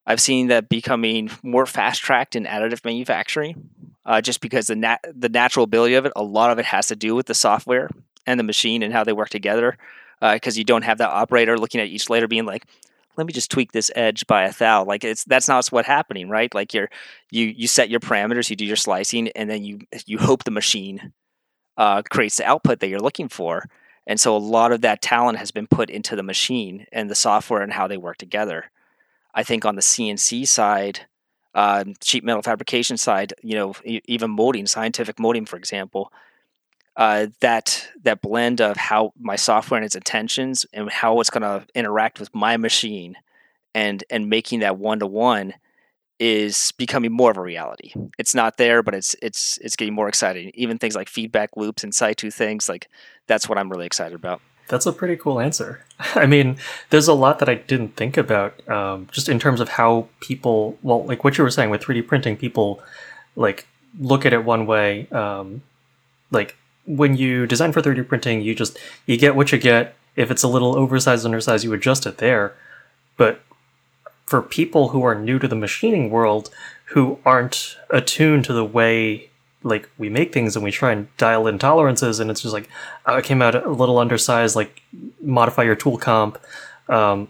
I've seen that becoming more fast tracked in additive manufacturing, uh, just because the nat- the natural ability of it. A lot of it has to do with the software and the machine and how they work together. Because uh, you don't have that operator looking at each layer being like, let me just tweak this edge by a thou. Like it's that's not what's happening, right? Like you're you you set your parameters, you do your slicing, and then you you hope the machine uh, creates the output that you're looking for. And so a lot of that talent has been put into the machine and the software and how they work together. I think on the C N C side, uh, sheet metal fabrication side, you know, even molding, scientific molding, for example. Uh, that that blend of how my software and its intentions and how it's going to interact with my machine and and making that one-to-one is becoming more of a reality. It's not there, but it's it's it's getting more exciting. Even things like feedback loops and situ things, like that's what I'm really excited about. That's a pretty cool answer. I mean, there's a lot that I didn't think about, um, just in terms of how people, well, like what you were saying with three D printing, people like look at it one way, um, like, when you design for three D printing, you just you get what you get. If it's a little oversized, undersized, you adjust it there. But for people who are new to the machining world, who aren't attuned to the way like we make things and we try and dial in tolerances, and it's just like, oh, it came out a little undersized, like modify your tool comp, um,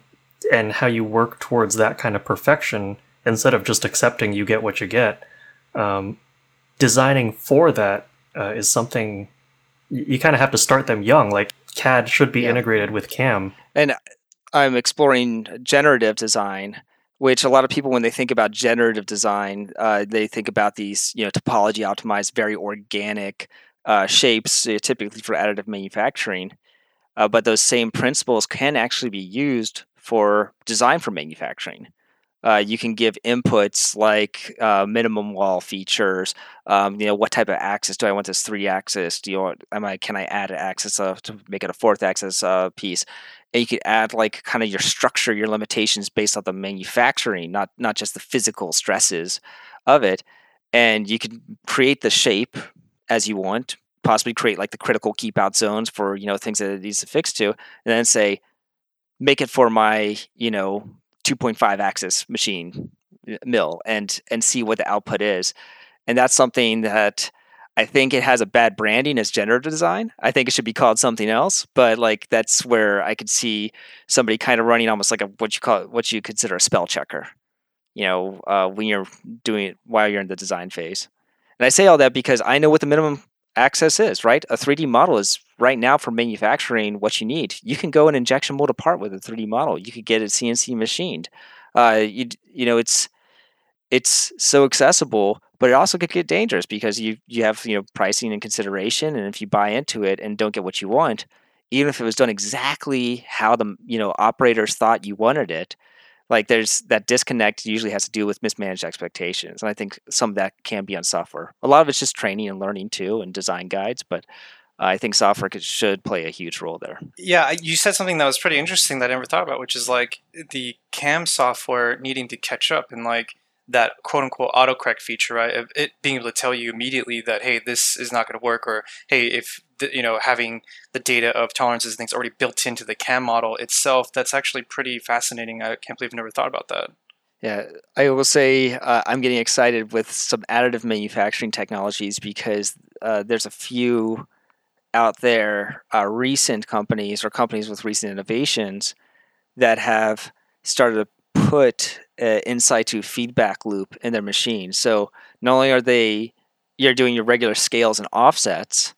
and how you work towards that kind of perfection instead of just accepting you get what you get. Um, designing for that uh, is something... You kind of have to start them young. Like C A D should be yeah. integrated with C A M. And I'm exploring generative design, which a lot of people, when they think about generative design, uh, they think about these, you know, topology optimized, very organic uh, shapes, uh, typically for additive manufacturing. Uh, but those same principles can actually be used for design for manufacturing. Uh, you can give inputs like uh, minimum wall features. Um, you know, what type of axis do I want? This three axis? Do you want? Am I? Can I add an axis uh, to make it a fourth axis uh, piece? And you can add like kind of your structure, your limitations based on the manufacturing, not not just the physical stresses of it. And you can create the shape as you want. Possibly create like the critical keep out zones for, you know, things that it needs to fix to, and then say, make it for my, you know, two point five axis machine mill, and and see what the output is. And that's something that I think it has a bad branding as generative design. I think it should be called something else, but like that's where I could see somebody kind of running almost like a, what you call what you consider a spell checker, you know, uh, when you're doing it while you're in the design phase. And I say all that because I know what the minimum access is, right? A three D model is right now for manufacturing what you need. You can go and injection mold apart with a three D model. You could get it C N C machined. Uh, you you know it's it's so accessible, but it also could get dangerous because you you have you know pricing and consideration, and if you buy into it and don't get what you want, even if it was done exactly how the you know operators thought you wanted it, like there's that disconnect. Usually has to do with mismanaged expectations. And I think some of that can be on software. A lot of it's just training and learning too, and design guides. But uh, I think software could, should play a huge role there. Yeah. You said something that was pretty interesting that I never thought about, which is like the C A M software needing to catch up, and like that quote unquote autocorrect feature, right? Of it being able to tell you immediately that, hey, this is not going to work. Or, hey, if, the, you know, having the data of tolerances and things already built into the C A M model itself, that's actually pretty fascinating. I can't believe I never thought about that. Yeah, I will say uh, I'm getting excited with some additive manufacturing technologies because uh, there's a few out there, uh, recent companies or companies with recent innovations that have started to put uh, in situ feedback loop in their machine. So not only are they, you're doing your regular scales and offsets,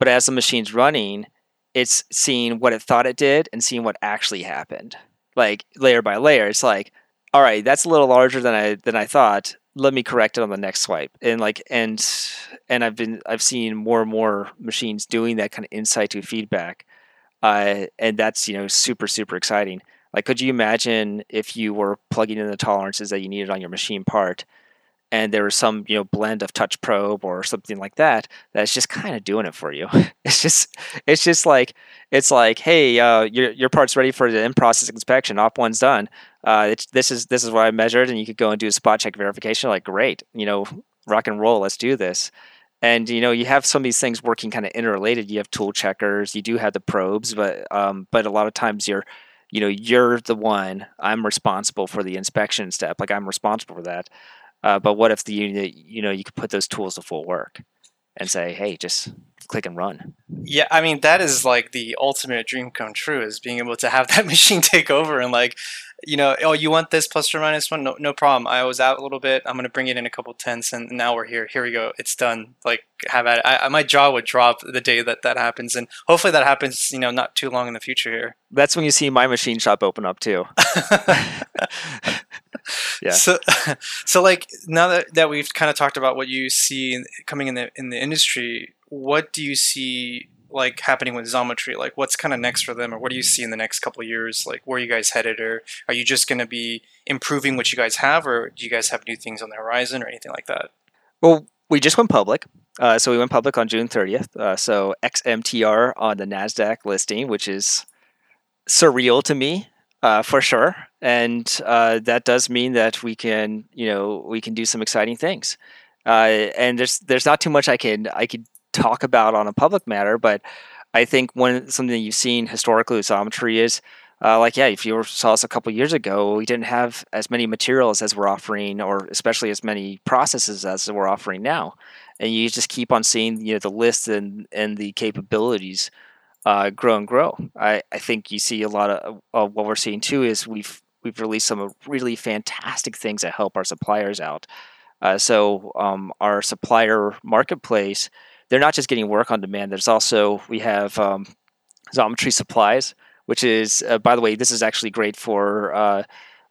but as the machine's running, it's seeing what it thought it did and seeing what actually happened. Like layer by layer, it's like, all right, that's a little larger than I than I thought. Let me correct it on the next swipe. And like and and I've been I've seen more and more machines doing that kind of in situ feedback, uh, and that's you know super super exciting. Like, could you imagine if you were plugging in the tolerances that you needed on your machine part, and there was some you know blend of touch probe or something like that that's just kind of doing it for you? It's just it's just like it's like hey, uh, your your part's ready for the in process inspection. Op one's done. Uh, it's, this is this is what I measured, and you could go and do a spot check verification. Like, great, you know, rock and roll, let's do this. And you know, you have some of these things working kind of interrelated. You have tool checkers, you do have the probes, but um, but a lot of times you're, you know, you're the one. I'm responsible for the inspection step. Like I'm responsible for that. Uh, but what if the you know you could put those tools to full work and say, hey, just click and run. Yeah, I mean, that is like the ultimate dream come true, is being able to have that machine take over and like, you know, oh, you want this plus or minus one? No, no problem. I was out a little bit. I'm going to bring it in a couple tenths, and now we're here. Here we go. It's done. Like, have at it. I, my jaw would drop the day that that happens, and hopefully that happens, you know, not too long in the future here. That's when you see my machine shop open up too. Yeah. So, so like now that, that we've kind of talked about what you see coming in the in the industry, what do you see like happening with Xometry? Like, what's kind of next for them, or what do you see in the next couple of years? Like, where are you guys headed, or are you just going to be improving what you guys have, or do you guys have new things on the horizon or anything like that? Well, we just went public. Uh, so we went public on June thirtieth. Uh, so X M T R on the NASDAQ listing, which is surreal to me, uh, for sure. And uh, that does mean that we can, you know, we can do some exciting things. Uh, and there's there's not too much I can I could talk about on a public matter, but I think one something that you've seen historically with Xometry is uh, like yeah, if you saw us a couple years ago, we didn't have as many materials as we're offering, or especially as many processes as we're offering now. And you just keep on seeing you know the list and and the capabilities uh, grow and grow. I I think you see a lot of uh, what we're seeing too is we've we've released some really fantastic things that help our suppliers out. Uh, so um, our supplier marketplace, they're not just getting work on demand. There's also, we have um, Xometry Supplies, which is, uh, by the way, this is actually great for uh,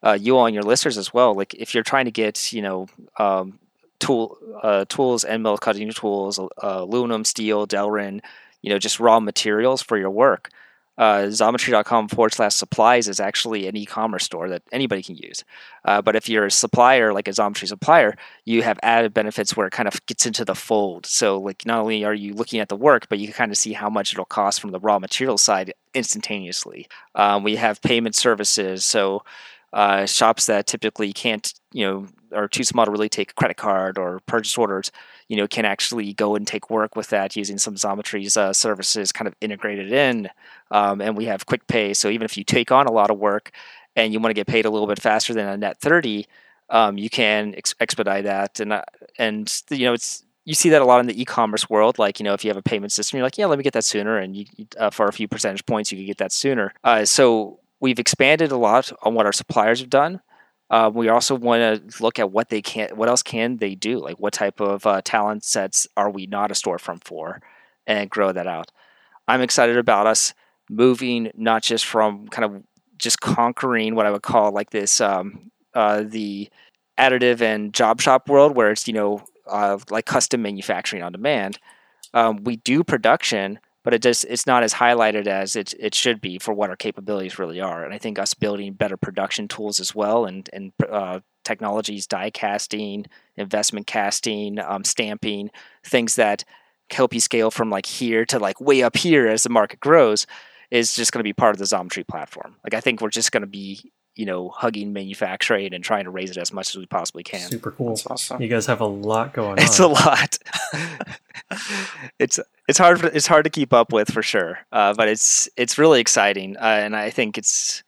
uh, you all and your listeners as well. Like if you're trying to get, you know, um, tool uh, tools, end mill cutting tools, uh, aluminum, steel, Delrin, you know, just raw materials for your work. Uh, Xometry.com forward slash supplies is actually an e-commerce store that anybody can use. Uh, but if you're a supplier, like a Xometry supplier, you have added benefits where it kind of gets into the fold. So like not only are you looking at the work, but you can kind of see how much it'll cost from the raw material side instantaneously. Um, we have payment services. So uh, shops that typically can't, you know, are too small to really take a credit card or purchase orders, you know, can actually go and take work with that using some Xometry's uh, services kind of integrated in. Um, and we have quick pay. So even if you take on a lot of work and you want to get paid a little bit faster than a net thirty, um, you can ex- expedite that. And, uh, and you know, it's, you see that a lot in the e-commerce world. Like, you know, if you have a payment system, you're like, yeah, let me get that sooner. And you, uh, for a few percentage points, you can get that sooner. Uh, so we've expanded a lot on what our suppliers have done. Uh, we also want to look at what they can, what else can they do? Like what type of uh, talent sets are we not a storefront for, and grow that out. I'm excited about us moving not just from kind of just conquering what I would call like this um, uh, the additive and job shop world where it's you know uh, like custom manufacturing on demand. Um, we do production, but it does, it's not as highlighted as it it should be for what our capabilities really are. And I think us building better production tools as well, and and uh, technologies, die casting, investment casting, um, stamping, things that help you scale from like here to like way up here as the market grows, is just going to be part of the Xometry platform. Like I think we're just going to be you know hugging manufacturing and trying to raise it as much as we possibly can. Super cool. That's awesome. You guys have a lot going on. It's a lot. it's It's hard. It's hard to keep up with for sure, uh, but it's it's really exciting, uh, and I think it's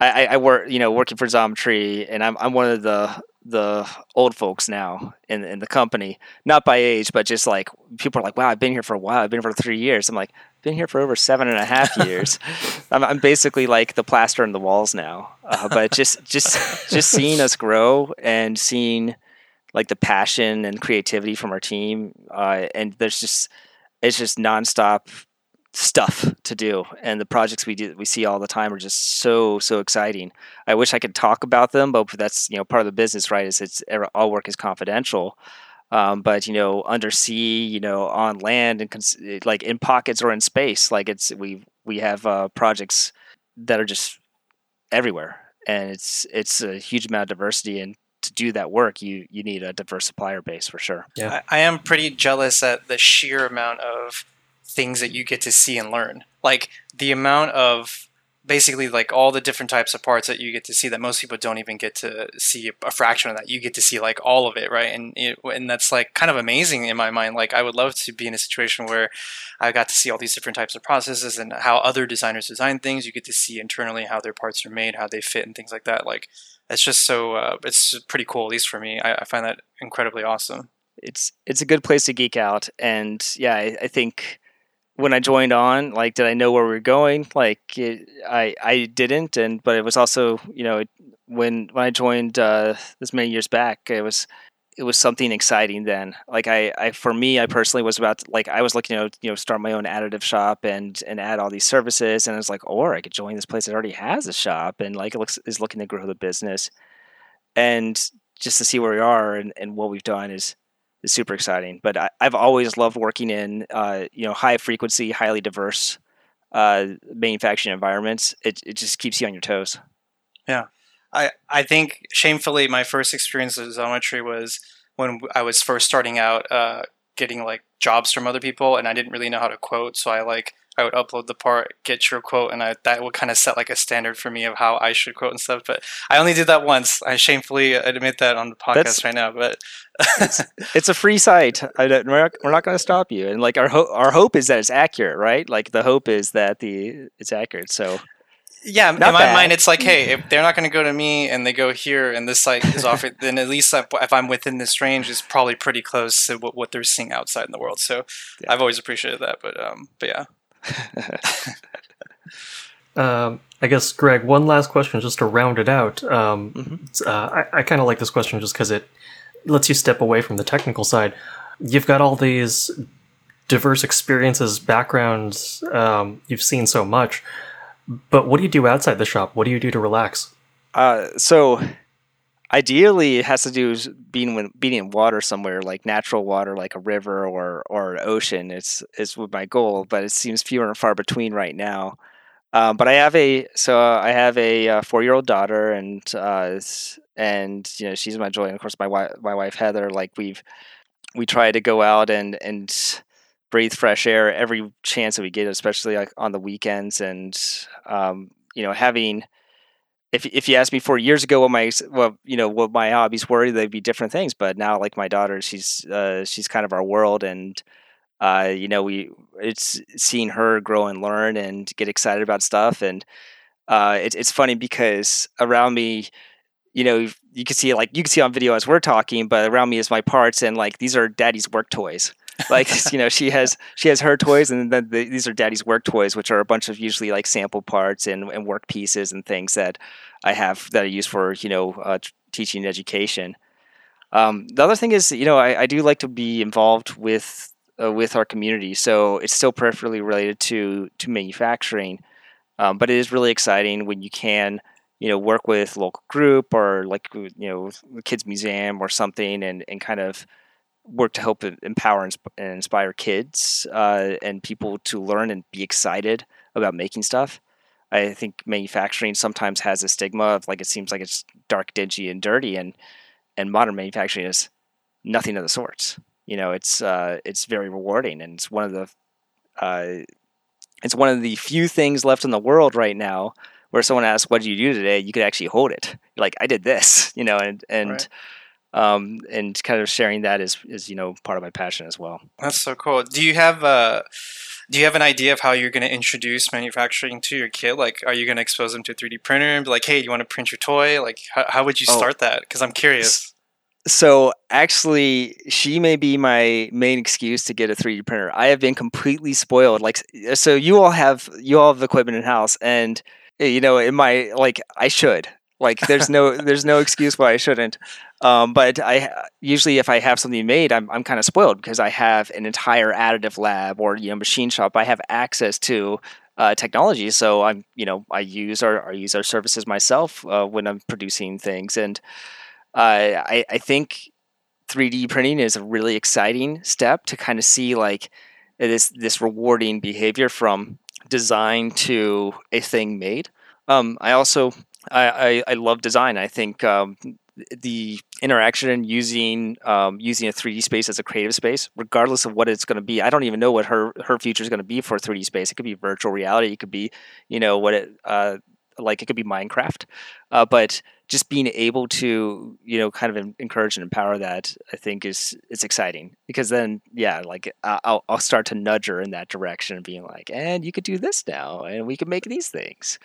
I, I work, you know, working for Xometry, and I'm I'm one of the the old folks now in in the company, not by age, but just like people are like, wow, I've been here for a while. I've been here for three years. I'm like, been here for over seven and a half years. I'm, I'm basically like the plaster in the walls now. Uh, but just just just seeing us grow and seeing like the passion and creativity from our team, uh, and there's just it's just nonstop stuff to do, and the projects we do we see all the time are just so so exciting. I wish I could talk about them, but that's, you know, part of the business, right? Is it's all work is confidential, um, but you know, undersea, you know, on land, and cons- like in pockets or in space, like it's we we have uh, projects that are just everywhere, and it's it's a huge amount of diversity. And to do that work, you you need a diverse supplier base for sure. Yeah, I, I am pretty jealous at the sheer amount of things that you get to see and learn, like the amount of basically like all the different types of parts that you get to see that most people don't even get to see a fraction of. That you get to see like all of it, right? And it, and that's like kind of amazing in my mind. Like I would love to be in a situation where I got to see all these different types of processes and how other designers design things. You get to see internally how their parts are made, how they fit, and things like that. Like it's just so uh, it's pretty cool, at least for me. I, I find that incredibly awesome. It's it's a good place to geek out, and yeah, I, I think. When I joined on, like, did I know where we were going? Like, it, I I didn't, and but it was also, you know, it, when when I joined uh, this many years back, it was it was something exciting then. Like, I, I for me, I personally was about to, like I was looking to, you know, start my own additive shop and and add all these services, and I was like, or I could join this place that already has a shop and like it looks is looking to grow the business, and just to see where we are and, and what we've done is. It's super exciting, but I, I've always loved working in, uh, you know, high frequency, highly diverse uh, manufacturing environments. It it just keeps you on your toes. Yeah, I I think shamefully my first experience with Xometry was when I was first starting out, uh, getting like jobs from other people, and I didn't really know how to quote, so I like. I would upload the part, get your quote, and I, that would kind of set like a standard for me of how I should quote and stuff. But I only did that once. I shamefully admit that on the podcast That's, right now. But it's, it's a free site. I don't, we're not, we're not going to stop you. And like our ho- our hope is that it's accurate, right? Like the hope is that the it's accurate. So. Yeah, not in my bad. Mind, it's like, hey, if they're not going to go to me and they go here and this site is offered, then at least if I'm within this range, it's probably pretty close to what, what they're seeing outside in the world. So yeah. I've always appreciated that. But um, but yeah. um, I guess, Greg, one last question just to round it out. Um, mm-hmm. uh, I, I kind of like this question just because it lets you step away from the technical side. You've got all these diverse experiences, backgrounds. Um, you've seen so much. But what do you do outside the shop? What do you do to relax? Uh, so ideally, it has to do with being, with, being in water somewhere, like natural water, like a river or or an ocean. It's is my goal, but it seems fewer and far between right now. Um, but I have a so I have a uh, four-year-old daughter, and uh, and you know she's my joy, and of course my wife, my wife Heather. Like we've we try to go out and and. breathe fresh air every chance that we get, especially like on the weekends. And, um, you know, having, if if you asked me four years ago what my, well, you know, what my hobbies were, they'd be different things. But now like my daughter, she's, uh, she's kind of our world. And, uh, you know, we, it's seeing her grow and learn and get excited about stuff. And, uh, it, it's funny because around me, you know, you can see like, you can see on video as we're talking, but around me is my parts. And like, these are daddy's work toys. Like, you know, she has she has her toys, and then the, these are daddy's work toys, which are a bunch of usually like sample parts and, and work pieces and things that I have that I use for, you know, uh, teaching and education. Um, the other thing is, you know, I, I do like to be involved with uh, with our community. So it's still peripherally related to, to manufacturing, um, but it is really exciting when you can, you know, work with local group or like, you know, the kids museum or something and, and kind of work to help empower and inspire kids uh, and people to learn and be excited about making stuff. I think manufacturing sometimes has a stigma of like, it seems like it's dark, dingy, and dirty, and, and modern manufacturing is nothing of the sorts. You know, it's, uh, it's very rewarding. And it's one of the, uh, it's one of the few things left in the world right now where someone asks, what did you do today? You could actually hold it. You're like, I did this, you know, and, and, right. um, and kind of sharing that is is you know part of my passion as well. That's so cool. Do you have a Do you have an idea of how you're going to introduce manufacturing to your kid? Like, are you going to expose them to a three D printer and be like, hey, do you want to print your toy? Like, how, how would you start oh. that? Because I'm curious. So actually, she may be my main excuse to get a three D printer. I have been completely spoiled. Like, so you all have, you all have equipment in house, and you know, in my, like, I should. Like, there's no there's no excuse why I shouldn't. Um, but I usually, if I have something made, I'm I'm kind of spoiled because I have an entire additive lab or you know machine shop. I have access to uh, technology, so I'm you know I use our I use our services myself uh, when I'm producing things, and uh, I I think three D printing is a really exciting step to kind of see like this this rewarding behavior from design to a thing made. Um, I also I, I love design. I think um, the interaction and using um, using a three D space as a creative space, regardless of what it's going to be. I don't even know what her, her future is going to be for three D space. It could be virtual reality. It could be, you know, what it uh, like. It could be Minecraft. Uh, but just being able to, you know, kind of encourage and empower that, I think is it's exciting because then, yeah, like I'll I'll start to nudge her in that direction and being like, and you could do this now, and we can make these things.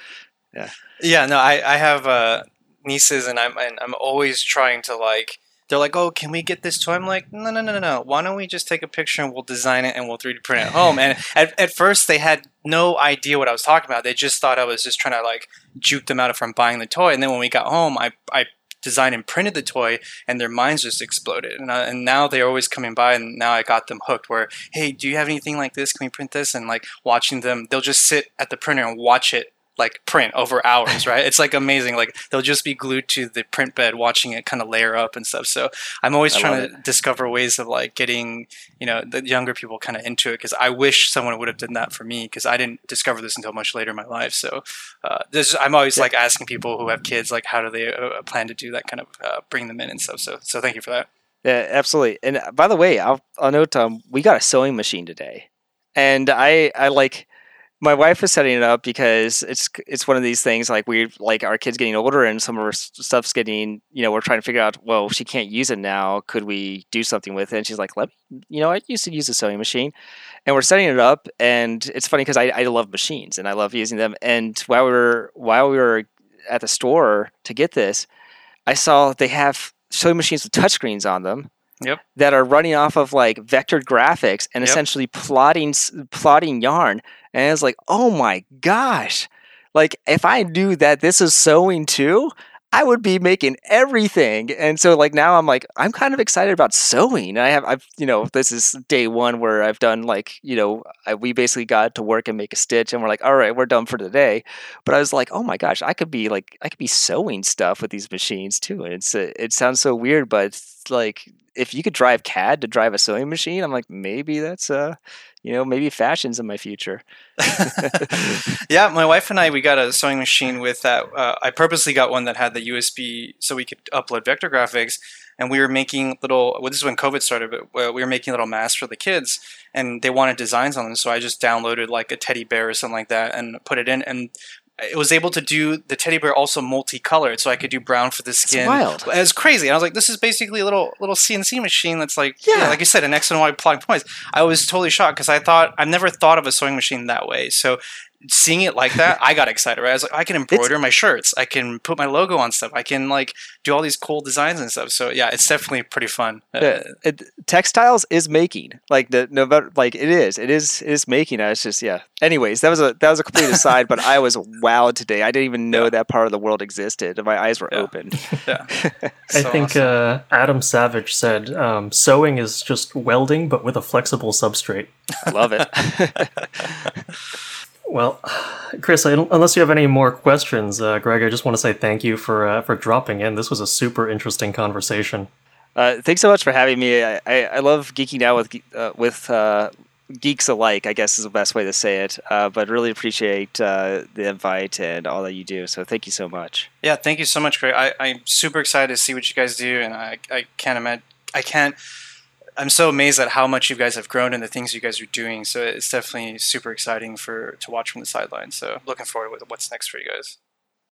Yeah. Yeah. No, I, I have uh, nieces, and I'm and I'm always trying to like. They're like, "Oh, can we get this toy?" I'm like, "No, no, no, no, no. Why don't we just take a picture and we'll design it and we'll three D print it home?" And at at first, they had no idea what I was talking about. They just thought I was just trying to like juke them out from buying the toy. And then when we got home, I I designed and printed the toy, and their minds just exploded. And I, and now they're always coming by, and now I got them hooked. Where, hey, do you have anything like this? Can we print this? And like watching them, they'll just sit at the printer and watch it. Like print over hours, right? It's like amazing. Like they'll just be glued to the print bed, watching it kind of layer up and stuff. So I'm always I trying to it. discover ways of like getting, you know, the younger people kind of into it. Cause I wish someone would have done that for me. Cause I didn't discover this until much later in my life. So uh, this, I'm always yeah. like asking people who have kids, like how do they uh, plan to do that kind of uh, bring them in and stuff. So, so thank you for that. Yeah, absolutely. And by the way, I'll, I'll note, um, we got a sewing machine today, and I, I like, my wife was setting it up because it's it's one of these things like we like our kids getting older and some of our stuff's getting, you know, we're trying to figure out, well, she can't use it now. Could we do something with it? And she's like, let me, you know, I used to use a sewing machine, and we're setting it up. And it's funny because I, I love machines and I love using them. And while we were while we were at the store to get this, I saw they have sewing machines with touchscreens on them. Yep. That are running off of like vectored graphics and yep. essentially plotting plotting yarn, and it's like, oh my gosh! Like if I knew that this is sewing too, I would be making everything. And so like now I'm like I'm kind of excited about sewing. I have I've you know this is day one where I've done like you know I, we basically got to work and make a stitch, and we're like, all right, we're done for today. But I was like, oh my gosh, I could be like I could be sewing stuff with these machines too. And it's it sounds so weird, but it's like. If you could drive C A D to drive a sewing machine, I'm like, maybe that's, uh, you know, maybe fashion's in my future. Yeah, my wife and I, we got a sewing machine with that. Uh, I purposely got one that had the U S B so we could upload vector graphics. And we were making little, well, this is when COVID started, but we were making little masks for the kids. And they wanted designs on them. So I just downloaded like a teddy bear or something like that and put it in. And it was able to do the teddy bear also multicolored, so I could do brown for the skin. It's wild. It was crazy. And I was like, this is basically a little little C N C machine that's like, yeah, yeah like you said, an X and Y plotting points. I was totally shocked because I thought, I've never thought of a sewing machine that way. So seeing it like that, I got excited, right? I was like, I can embroider it's- my shirts. I can put my logo on stuff. I can like do all these cool designs and stuff. So yeah, it's definitely pretty fun. Yeah, it, textiles is making. Like the no better, like it is. It is it is making. I was just yeah. Anyways, that was a that was a complete aside, but I was wowed today. I didn't even know yeah. that part of the world existed. My eyes were yeah. opened. Yeah. So I think awesome. uh, Adam Savage said um, sewing is just welding but with a flexible substrate. Love it. Well, Chris, unless you have any more questions, uh, Greg, I just want to say thank you for uh, for dropping in. This was a super interesting conversation. Uh, thanks so much for having me. I, I, I love geeking out with uh, with uh, geeks alike, I guess is the best way to say it. Uh, but really appreciate uh, the invite and all that you do. So thank you so much. Yeah, thank you so much, Greg. I, I'm super excited to see what you guys do, and I I can't imagine I can't. I'm so amazed at how much you guys have grown and the things you guys are doing. So it's definitely super exciting for to watch from the sidelines. So looking forward to what's next for you guys.